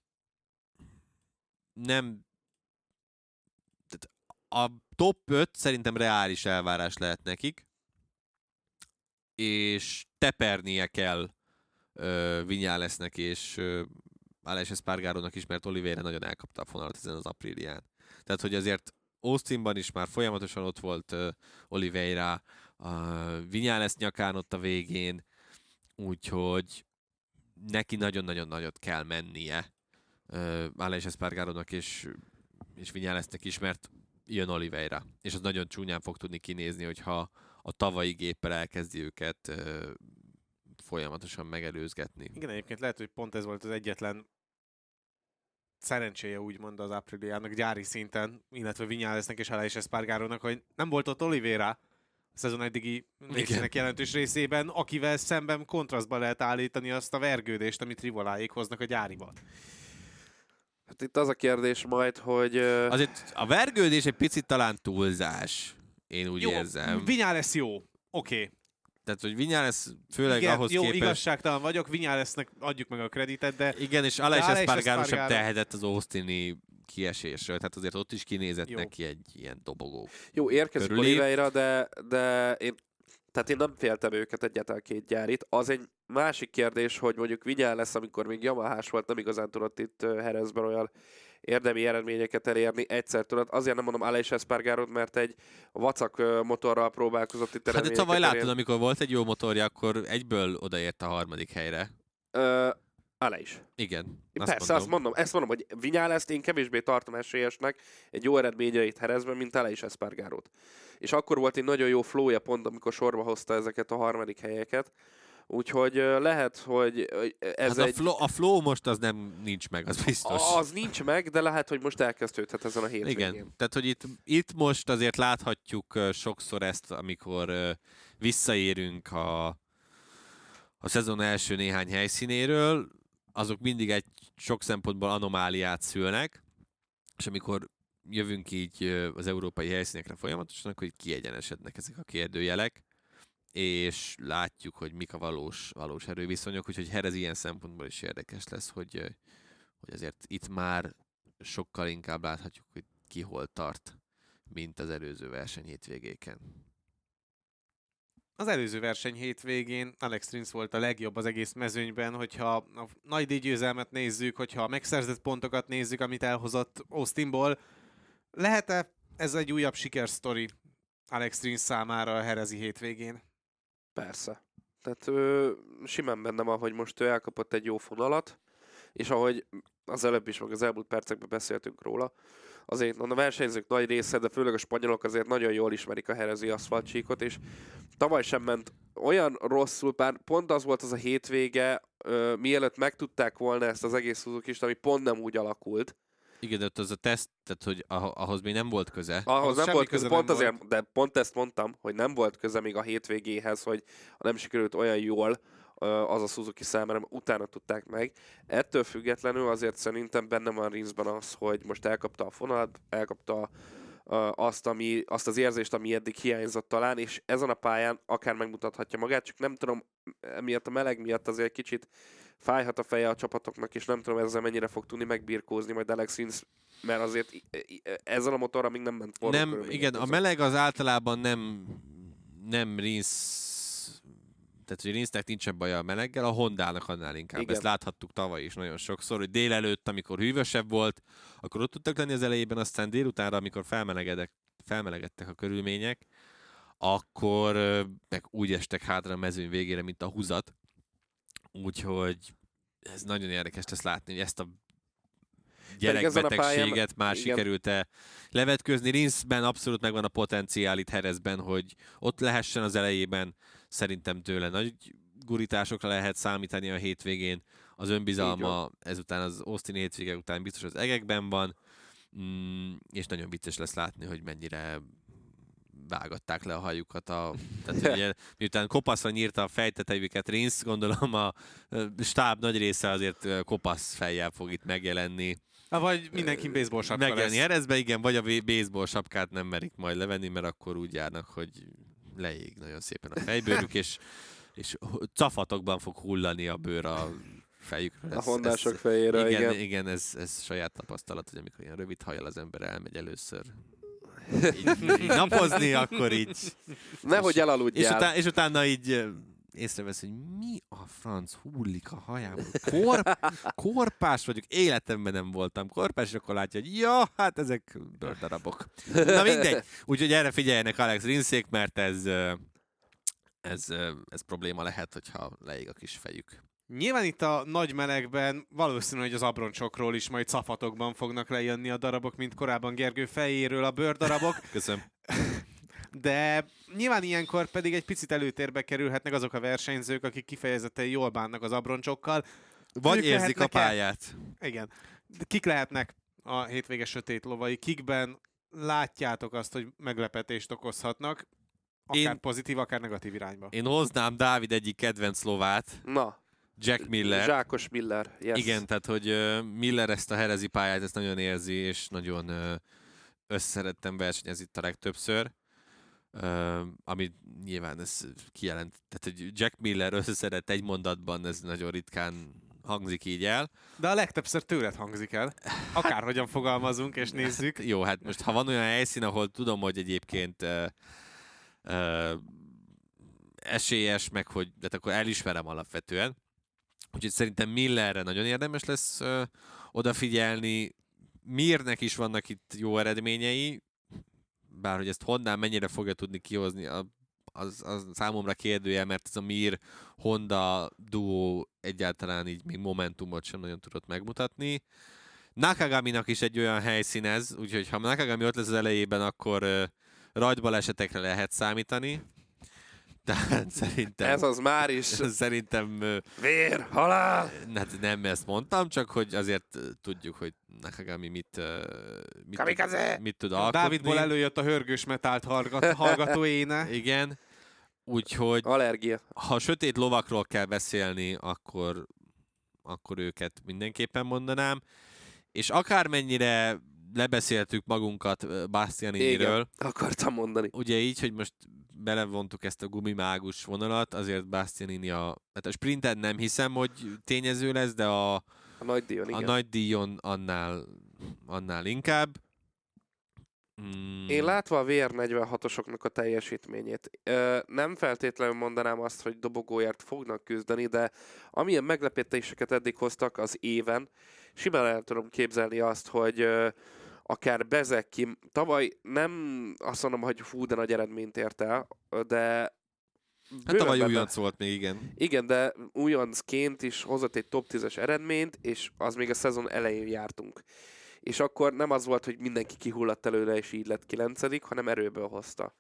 nem... Tehát a top öt szerintem reális elvárás lehet nekik, és tepernie kell uh, Viñalesnek és uh, Álex Espargarónak is, mert Oliveira nagyon elkapta a fonalat ezen az Aprilián. Tehát, hogy azért Austinban is már folyamatosan ott volt uh, Oliveira, uh, Viñales nyakán ott a végén, úgyhogy neki nagyon-nagyon nagyot kell mennie uh, Álex Espargarónak és, és Viñalesnek is, mert jön Oliveira. És az nagyon csúnyán fog tudni kinézni, hogyha a tavalyi géppel elkezdi őket uh, folyamatosan megelőzgetni. Igen, egyébként lehet, hogy pont ez volt az egyetlen szerencséje úgymond az Apriliának gyári szinten, illetve Viñalesnek és Álex Espargarónak, hogy nem volt ott Oliveira a szezon eddigi részének jelentős részében, akivel szemben kontrasztba lehet állítani azt a vergődést, amit rivaláik hoznak a gyáriban. Hát itt az a kérdés majd, hogy... Azért a vergődés egy picit talán túlzás, én úgy jó, érzem. Viñales jó, oké. Okay. Tehát, hogy Viñales főleg igen, ahhoz jó, képest... Jó, igazságtalan vagyok, Viñalesnek adjuk meg a kreditet, de... Igen, és Álex Espargaró sem tehetett az austini kiesésről, tehát azért ott is kinézett jó. neki egy ilyen dobogó. Jó, érkezik körülé. Oliveira, de, de én, tehát én nem féltem őket egyáltalán két gyárit. Az egy másik kérdés, hogy mondjuk Viñales, amikor még Yamahás volt, nem igazán tudott itt Jerezben olyan érdemi eredményeket elérni, egyszer tudott. Azért nem mondom Álex Espargarót, mert egy vacak motorral próbálkozott itt eredményeket. Hát de tavaly látod, amikor volt egy jó motorja, akkor egyből odaért a harmadik helyre. Ö, Álex. Igen. Azt persze, mondom. azt mondom, ezt mondom, hogy Viñalest én kevésbé tartom esélyesnek egy jó eredményeit Jerezben, mint Álex Espargarót. És akkor volt egy nagyon jó flója pont, amikor sorba hozta ezeket a harmadik helyeket. Úgyhogy lehet, hogy ez hát a egy... Flow, a flow most az nem nincs meg, az biztos. Az nincs meg, de lehet, hogy most elkezdődhet ezen a hétvégén. Igen, tehát hogy itt, itt most azért láthatjuk sokszor ezt, amikor visszaérünk a, a szezon első néhány helyszínéről, azok mindig egy sok szempontból anomáliát szülnek, és amikor jövünk így az európai helyszínekre folyamatosan, akkor így kiegyenesednek ezek a kérdőjelek, és látjuk, hogy mik a valós, valós erőviszonyok, úgyhogy Jerez ilyen szempontból is érdekes lesz, hogy, hogy azért itt már sokkal inkább láthatjuk, hogy ki hol tart, mint az előző verseny hétvégéken. Az előző verseny hétvégén Alex Rins volt a legjobb az egész mezőnyben, hogyha a nagy díjgyőzelmet nézzük, hogyha a megszerzett pontokat nézzük, amit elhozott Austinból. Lehet-e ez egy újabb sikersztori Alex Rins számára a jerezi hétvégén? Persze. Tehát ő, simán benne van, hogy most ő elkapott egy jó fonalat, és ahogy az előbb is, meg az elmúlt percekben beszéltünk róla, azért a versenyzők nagy része, de főleg a spanyolok azért nagyon jól ismerik a jerezi aszfaltcsíkot, és tavaly sem ment olyan rosszul, pár pont az volt az a hétvége, ö, mielőtt megtudták volna ezt az egész Suzukist, ami pont nem úgy alakult. Igen, de az a teszt, tehát hogy ahhoz még nem volt köze. Ahhoz nem volt köze, pont azért, de pont ezt mondtam, hogy nem volt köze még a hétvégéhez, hogy nem sikerült olyan jól az a Suzuki számára, utána tudták meg. Ettől függetlenül azért szerintem benne van Rinsben az, hogy most elkapta a fonalat, elkapta azt, ami, azt az érzést, ami eddig hiányzott talán, és ezen a pályán akár megmutathatja magát, csak nem tudom, miatt a meleg miatt azért kicsit fájhat a feje a csapatoknak, és nem tudom ezzel mennyire fog tudni megbirkózni majd Alex Rins, mert azért ezzel a motorra még nem ment volna. Nem, igen, a meleg az általában nem, nem Rins, tehát hogy Rinsnek nincsen baja a meleggel, a Hondának annál inkább. Igen. Ezt láthattuk tavaly is nagyon sokszor, hogy délelőtt, amikor hűvösebb volt, akkor ott tudtak lenni az elejében, aztán délutánra, amikor felmelegedtek a körülmények, akkor meg úgy estek hátra a mezőny végére, mint a húzat. Úgyhogy ez nagyon érdekes ezt látni, hogy ezt a gyerekbetegséget már igen. sikerült-e levetközni. Rinsben abszolút megvan a potenciál itt Jerezben, hogy ott lehessen az elejében. Szerintem tőle nagy gurításokra lehet számítani a hétvégén. Az önbizalma ezután, az Austin hétvége után biztos az egekben van, mm, és nagyon vicces lesz látni, hogy mennyire vágatták le a hajukat. A, tehát, ugye, miután kopaszra nyírta a fejtetejüket Rins, gondolom a stáb nagy része azért kopasz fejjel fog itt megjelenni. Na, vagy mindenki baseball sapka lesz. Jerezbe, igen, vagy a baseball sapkát nem merik majd levenni, mert akkor úgy járnak, hogy leég nagyon szépen a fejbőrük, és, és cafatokban fog hullani a bőr a fejükről. Ez, a hondások ez, fejére, igen. Igen, igen ez, ez saját tapasztalat, hogy amikor ilyen rövid hajjal az ember elmegy először így, így napozni, akkor így... Nehogy elaludjál. És, és, utána, és utána így észrevesz, hogy mi a franc hullik a hajából. Kor, korpás vagyok, életemben nem voltam korpás, és akkor látja, hogy ja, hát ezek bőrdarabok. Na mindegy. Úgyhogy erre figyeljenek Alex Rinszék, mert ez, ez, ez probléma lehet, hogyha leég a kis fejük. Nyilván itt a nagy melegben valószínű, hogy az abroncsokról is majd szafatokban fognak lejönni a darabok, mint korábban Gergő fejéről a bőrdarabok. Köszönöm. De nyilván ilyenkor pedig egy picit előtérbe kerülhetnek azok a versenyzők, akik kifejezetten jól bánnak az abroncsokkal. Vagy ők érzik a pályát. El... Igen. De kik lehetnek a hétvége sötét lovai? Kikben látjátok azt, hogy meglepetést okozhatnak? Akár én... pozitív, akár negatív irányba. Én hoznám Dávid egyik kedvenc lovát. Na. Jack Miller. Zsákos Miller. Yes. Igen, tehát hogy Miller ezt a jerezi pályát, ezt nagyon érzi, és nagyon összerettem versenyez itt a legtöbbször. Uh, amit nyilván ez kijelent, tehát hogy Jack Miller összeszedett egy mondatban, ez nagyon ritkán hangzik így el. De a legtöbbször tőled hangzik el, akárhogyan fogalmazunk és nézzük. Jó, hát most ha van olyan helyszín, ahol tudom, hogy egyébként uh, uh, esélyes, meg hogy, de akkor elismerem alapvetően. Úgyhogy szerintem Millerre nagyon érdemes lesz uh, odafigyelni. Mirnek is vannak itt jó eredményei, bár hogy ezt honnan mennyire fogja tudni kihozni, az, az számomra kérdője, mert ez a Mir-Honda duó egyáltalán így még momentumot sem nagyon tudott megmutatni. Nakagaminak is egy olyan helyszín ez, úgyhogy ha Nakagami ott lesz az elejében, akkor uh, rajtbalesetekre lehet számítani. Tehát szerintem... Ez az már is... Szerintem... Uh, Vér, halál! Hát nem ezt mondtam, csak hogy azért tudjuk, hogy Nakagami mit, uh, mit, tud, mit tud alkotni. Dávidból előjött a hörgős metált hallgat- hallgató éne. Igen. Úgyhogy... Allergia. Ha sötét lovakról kell beszélni, akkor, akkor őket mindenképpen mondanám. És akármennyire lebeszéltük magunkat Bastianiniről. Akartam mondani. Ugye így, hogy most... belevontuk ezt a gumimágus vonalat, azért Bastianini a... Hát a sprinten nem hiszem, hogy tényező lesz, de a, a nagy díjon, a nagy díjon annál, annál inkább. Mm. Én látva a vé er negyvenhatosoknak a teljesítményét, nem feltétlenül mondanám azt, hogy dobogóért fognak küzdeni, de amilyen meglepetéseket eddig hoztak az éven, simán el tudom képzelni azt, hogy akár Bezzecchi, tavaly nem azt mondom, hogy hú, de nagy eredményt ért el, de... Hát tavaly újonc volt még, igen. Igen, de újoncként is hozott egy top tízes eredményt, és az még a szezon elején jártunk. És akkor nem az volt, hogy mindenki kihulladt előle, és így lett kilencedik, hanem erőből hozta.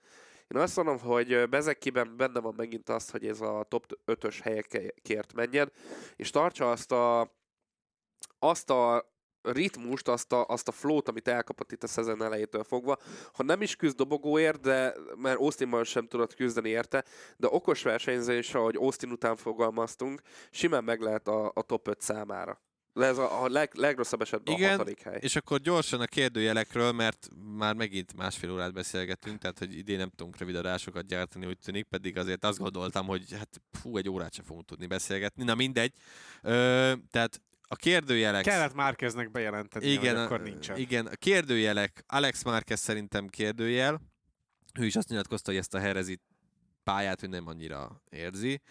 Én azt mondom, hogy Bezzecchiben benne van megint azt, hogy ez a top ötös helyekért menjen, és tartsa azt a, azt a ritmust, azt a, azt a flót, amit elkapott itt a szezon elejétől fogva. Ha nem is küzd dobogóért, de mert Austinban sem tudott küzdeni érte, de okos versenyzés, ahogy Austin után fogalmaztunk, simán meg lehet a, a top öt számára. Ez a, a leg, legrosszabb esetben igen, a hatodik hely. És akkor gyorsan a kérdőjelekről, mert már megint másfél órát beszélgetünk, tehát hogy idén nem tudunk rövid adásokat gyártani, úgy tűnik, pedig azért azt gondoltam, hogy hát fú, egy órát sem fogunk tudni beszélgetni, na mindegy. Ö, tehát a kérdőjelek... Kellett Márqueznek bejelenteni, igen, hogy akkor nincsen. Igen, a kérdőjelek. Álex Márquez szerintem kérdőjel. Ő is azt nyilatkozta, hogy ezt a herezi pályát ő nem annyira érzi.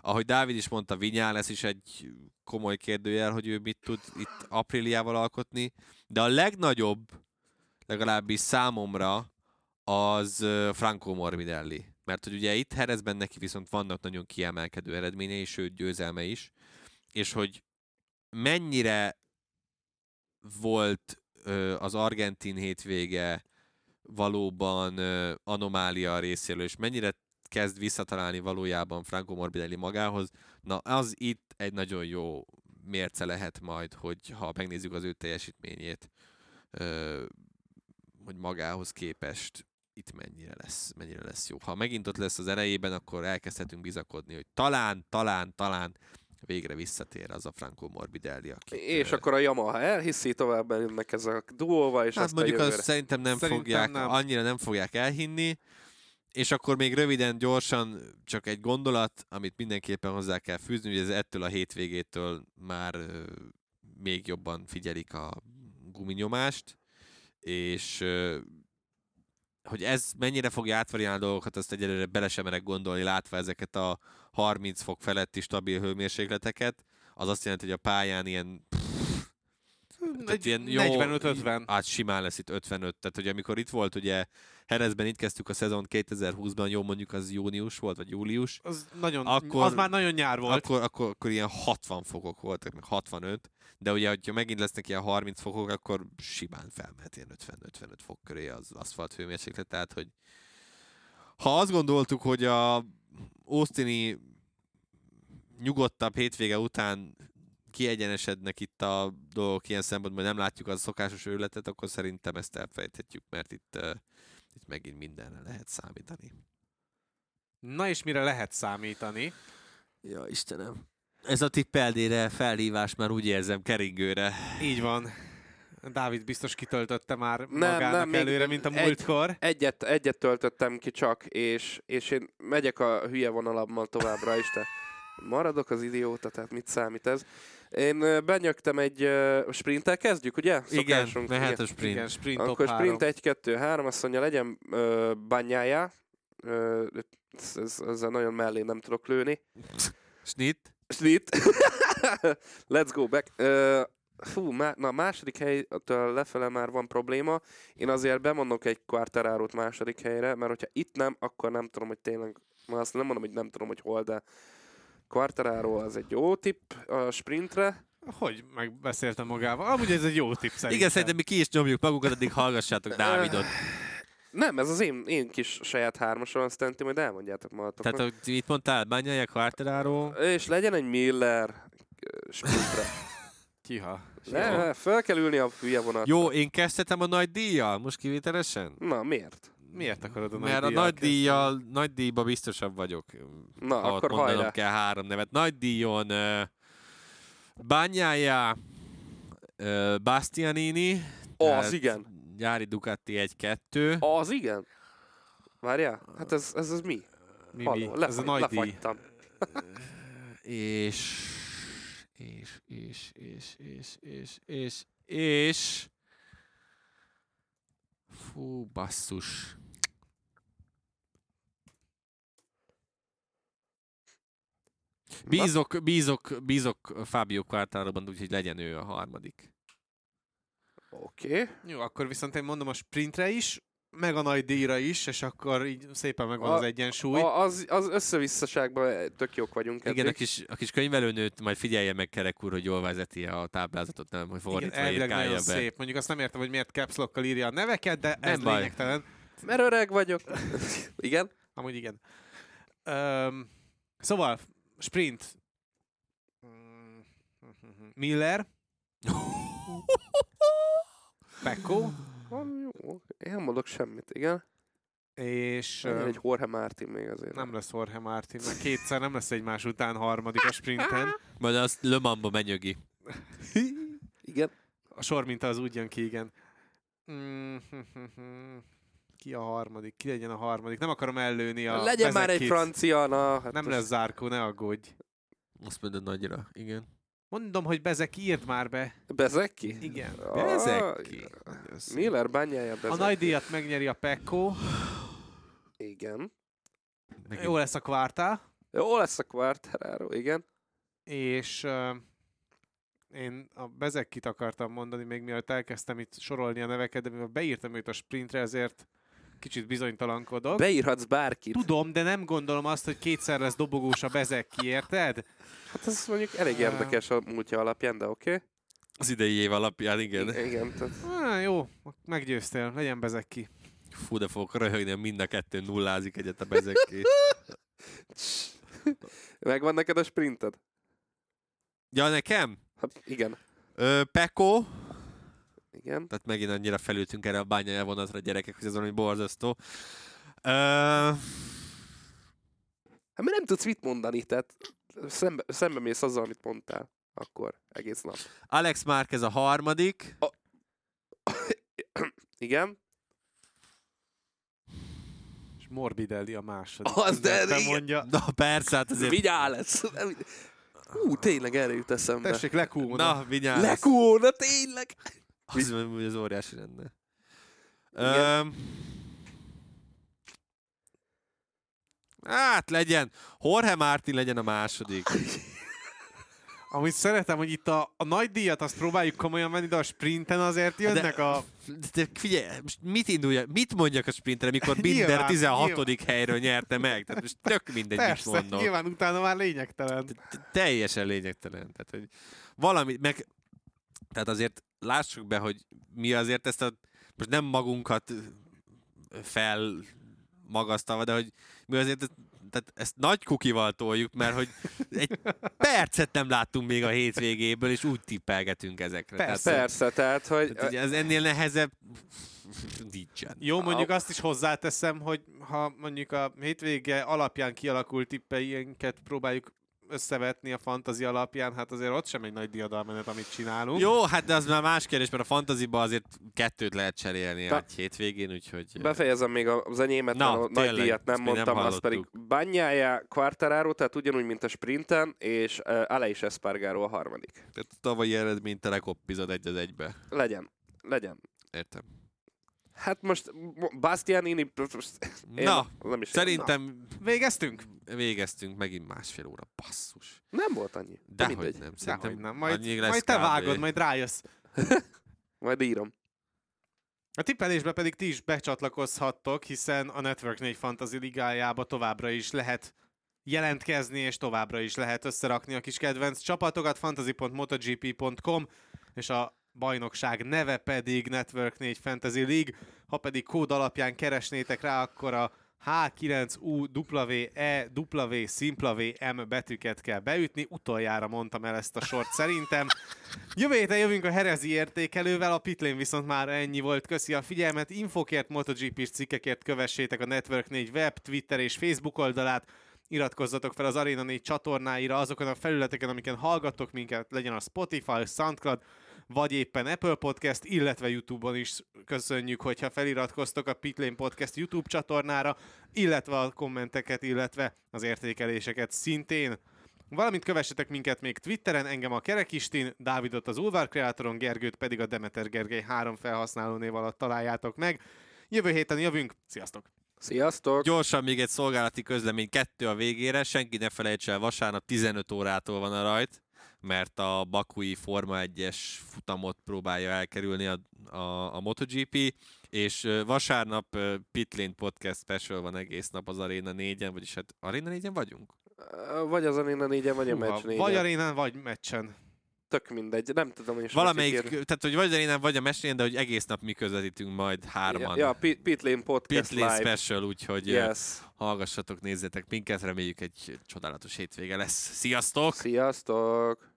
Ahogy Dávid is mondta, Viñales is egy komoly kérdőjel, hogy ő mit tud itt Apriliával alkotni. De a legnagyobb, legalábbis számomra, az Franco Morbidelli. Mert hogy ugye itt Jerezben neki viszont vannak nagyon kiemelkedő eredményei, sőt győzelme is. És hogy mennyire volt ö, az argentin hétvége valóban ö, anomália a részéről, és mennyire kezd visszatalálni valójában Franco Morbidelli magához, na az itt egy nagyon jó mérce lehet majd, hogy ha megnézzük az ő teljesítményét, ö, hogy magához képest itt mennyire lesz, mennyire lesz jó. Ha megint ott lesz az elejében, akkor elkezdhetünk bizakodni, hogy talán, talán, talán végre visszatér az a Franco Morbidelli, akit... És akkor a Yamaha elhiszi, tovább mennek ez a duóval, és hát aztán mondjuk azt szerintem nem szerintem fogják, nem. annyira nem fogják elhinni, és akkor még röviden, gyorsan csak egy gondolat, amit mindenképpen hozzá kell fűzni, hogy ez ettől a hétvégétől már még jobban figyelik a guminyomást, és hogy ez mennyire fogja átvariálni a dolgokat, azt egyelőre bele sem merek gondolni, látva ezeket a harminc fok feletti stabil hőmérsékleteket. Az azt jelenti, hogy a pályán ilyen... negyvenöt ötven. Hát simán lesz itt ötvenöt. Tehát, hogy amikor itt volt, ugye Jerezben itt kezdtük a szezon kétezer-húszban, jó mondjuk az június volt, vagy július. Az, nagyon, akkor, az már nagyon nyár volt. Akkor, akkor, akkor ilyen hatvan fokok voltak, meg hatvanöt. De ugye, hogyha megint lesznek ilyen harminc fokok, akkor simán felmehet ilyen ötven-ötvenöt fok köré az aszfalt hőmérséklet. Tehát, hogy ha azt gondoltuk, hogy a austini nyugodtabb hétvége után kiegyenesednek itt a dolgok ilyen szempontból, nem látjuk az szokásos őrületet, akkor szerintem ezt elfejthetjük, mert itt, uh, itt megint mindenre lehet számítani. Na és mire lehet számítani? Ja, Istenem. Ez a tippeldére felhívás már úgy érzem keringőre. Így van. Dávid biztos kitöltötte már nem, magának nem, előre, mint a múltkor. Egy, egyet, egyet töltöttem ki csak, és, és én megyek a hülye vonalammal továbbra is, te. Maradok az idióta, tehát mit számít ez? Én benyögtem egy uh, sprinttel, kezdjük, ugye? Szokásunk. Igen, mehet a sprint. Igen, sprint akkor sprint egy kettő három, azt mondja, legyen uh, Bagnaia. Uh, ezzel nagyon mellé nem tudok lőni. Snit. Snit. Let's go back. Uh, Fú, má- na második helytől lefele már van probléma. Én azért bemondok egy Quartararót második helyre, mert hogyha itt nem, akkor nem tudom, hogy tényleg... Azt nem mondom, hogy nem tudom, hogy hol, de Quartararo az egy jó tipp a sprintre. Hogy megbeszéltem magával? Amúgy ez egy jó tipp szerintem. Igen, szerintem mi ki is nyomjuk magunkat, addig hallgassátok Dávidot. Nem, ez az én, én kis saját hármasom, aztán ti majd elmondjátok magatoknak. Tehát mit mondtál? Bagnaia, Quartararo? És legyen egy Miller sprintre. Kiha. Ne, fel kell ülni a hülye vonatra. Jó, én kezdhetem a nagy díjjal, most kivételesen? Na, miért? Miért akarod a nagy díjjal? Mert a nagy díjjal, nagy díjba biztosabb vagyok. Na, ha akkor mondanom hajrá. Kell három nevet. Nagy díjon uh, Bagnaia, uh, Bastianini. Az igen. Gyári Ducati egy kettő. Az igen. Várjál, hát ez, ez, ez mi? Mi, mi? Lefagy, ez a nagy lefagytam. díj. És... És, és, és, és, és, és, és... Fú, basszus. Bízok, bízok, bízok Fábio Quartáróban, úgyhogy legyen ő a harmadik. Oké. Okay. Jó, akkor viszont én mondom a sprintre is, meg a nagy díjra is, és akkor így szépen megvan a, az egyensúly. A, az az összevisszaságban tök jók vagyunk. Igen, eddig. A kis, a kis könyvelőnőt majd figyelje meg, Kerek úr, hogy jól vezeti a táblázatot, nem, hogy fordítva írkálja be. Szép. Mondjuk azt nem értem, hogy miért caps lockkal írja a neveket, de nem ez baj. Lényegtelen. Mert öreg vagyok. Igen? Amúgy igen. Um, szóval, sprint. Miller. Pecco. Én mondok semmit, igen. És... Uh, egy Jorge Martín még azért. Nem lesz Jorge Martín, mert kétszer nem lesz egymás után harmadik a sprinten. Majd azt Le Mans-ba menyögi. Igen. A sor minta az úgy jön ki, igen. Ki a harmadik? Ki legyen a harmadik? Nem akarom ellőni a... Legyen már egy francia, na... Hát nem lesz Zarco, ne aggódj. Azt mondod nagyra, igen. Mondom, hogy Bezzecchi, írd már be. Bezzecchi? Igen. Bezzecchi. Miller Bagnaia Bezzecchi. A nagy díjat megnyeri a Pecco. Igen. Megint. Jó lesz a Quartá. Jó lesz a Quartararo, igen. És uh, én a Bezzecchit akartam mondani, még mielőtt elkezdtem itt sorolni a neveket, de mivel beírtam őt a sprintre, ezért kicsit bizonytalankodok. Beírhatsz bárkit. Tudom, de nem gondolom azt, hogy kétszer lesz dobogós a Bezzecchi, érted? Hát ez mondjuk elég érdekes a múltja alapján, de oké. Okay. Az idei év alapján, igen. I- igen. Tehát... Há, jó, meggyőztél, legyen Bezzecchi. Fú, de fogok röhögni, mind a kettő nullázik egyet a Bezzecchi. Megvan neked a sprinted? Ja, nekem? Hát igen. Ö, Pecco. Igen. Tehát megint annyira felültünk erre a Bagnaia vonatra, gyerekek, hogy ez valami borzasztó. Ö... Hát mert nem tudsz mit mondani, tehát szembe, szembe mész azzal, amit mondtál akkor egész nap. Álex Márquez a harmadik. A... Igen. És Morbidelli a második. Az de mondja. Na persze, hát azért... Viñales. Hú, tényleg erre jut eszembe. Tessék, Lecuona. Na, Viñales. Lecuona, tényleg. Az, hogy az óriási lenne. Öm, hát legyen. Jorge Martín legyen a második. Amit szeretem, hogy itt a, a nagy díjat azt próbáljuk komolyan venni, de a sprinten azért jönnek de, a... De figyelj, most mit induljak, mit mondjak a sprintre, mikor Binder tizenhatodik nyilván. Helyről nyerte meg? Tehát most tök mindegy, persze, mit mondok. Nyilván utána már lényegtelen. Teljesen lényegtelen. Tehát, hogy valami, meg... Tehát azért lássuk be, hogy mi azért ezt a... Most nem magunkat felmagasztalva, de hogy mi azért tehát ezt nagy kukival toljuk, mert hogy egy percet nem láttunk még a hétvégéből, és úgy tippelgetünk ezekre. Persze, tehát, persze, tehát hogy... Tehát, ez ennél nehezebb... Nincsen. Jó, mondjuk azt is hozzáteszem, hogy ha mondjuk a hétvége alapján kialakult tippeinket próbáljuk összevetni a fantazi alapján, hát azért ott sem egy nagy diadalmenet, amit csinálunk. Jó, hát de az már más kérdés, mert a fantaziban azért kettőt lehet cserélni a hétvégén, úgyhogy... Befejezem még az enyémet, na, a nagy díjat nem mondtam, az pedig Bagnaia, Quartararo, tehát ugyanúgy, mint a sprinten, és uh, Álex Espargaró a harmadik. Tehát a tavalyi eredményt telekoppizod egy az egybe. Legyen. Legyen. Értem. Hát most Bastianini... Na, nem is szerintem... Na. Végeztünk? Végeztünk, megint másfél óra, basszus. Nem volt annyi. Dehogy nem, szerintem de nem. Majd, majd te vágod, majd rájössz. Majd írom. A tippelésbe pedig ti is becsatlakozhattok, hiszen a Network négy Fantasy ligájába továbbra is lehet jelentkezni, és továbbra is lehet összerakni a kis kedvenc csapatokat. fantasy pont motogp pont com és a bajnokság neve pedig Network négy Fantasy League. Ha pedig kód alapján keresnétek rá, akkor a há kilenc u dupla vé e dupla vé szimpla vé em betűket kell beütni. Utoljára mondtam el ezt a sort szerintem. Jövő héten jövünk a herezi értékelővel, a Pitlane viszont már ennyi volt. Köszi a figyelmet, infokért, MotoGP-s cikkekért kövessétek a Network négy web, Twitter és Facebook oldalát. Iratkozzatok fel az Arena négy csatornáira azokon a felületeken, amiken hallgattok minket, legyen a Spotify, SoundCloud, vagy éppen Apple Podcast, illetve YouTube-on is köszönjük, hogyha feliratkoztok a Pitlane Podcast YouTube csatornára, illetve a kommenteket, illetve az értékeléseket szintén. Valamint kövessetek minket még Twitteren, engem a Kerekistin, Dávidot az Ulvár Kreátoron, Gergőt pedig a Demeter Gergely három felhasználónév alatt találjátok meg, Jövő héten jövünk, sziasztok! Sziasztok! Gyorsan még egy szolgálati közlemény, kettő a végére, senki ne felejts el, vasárnap tizenöt órától van a rajt, mert a bakui Forma egyes futamot próbálja elkerülni a, a, a MotoGP, és vasárnap Pitlane Podcast Special van egész nap az Arena négyen, vagyis hát Arena négyen vagyunk? Vagy az Arena négyen, vagy Húha, a meccs négyen. Vagy Arena, vagy meccsen. Tök mindegy, nem tudom is. Valamelyik, tehát hogy vagy Arénán, vagy a mesélyen, de hogy egész nap mi közvetítünk majd hárman. Ja, ja Pitlane Podcast Pitlane Live. Special, úgyhogy yes. Hallgassatok, nézzetek minket, reméljük egy csodálatos hétvége lesz. Sziasztok! Sziasztok!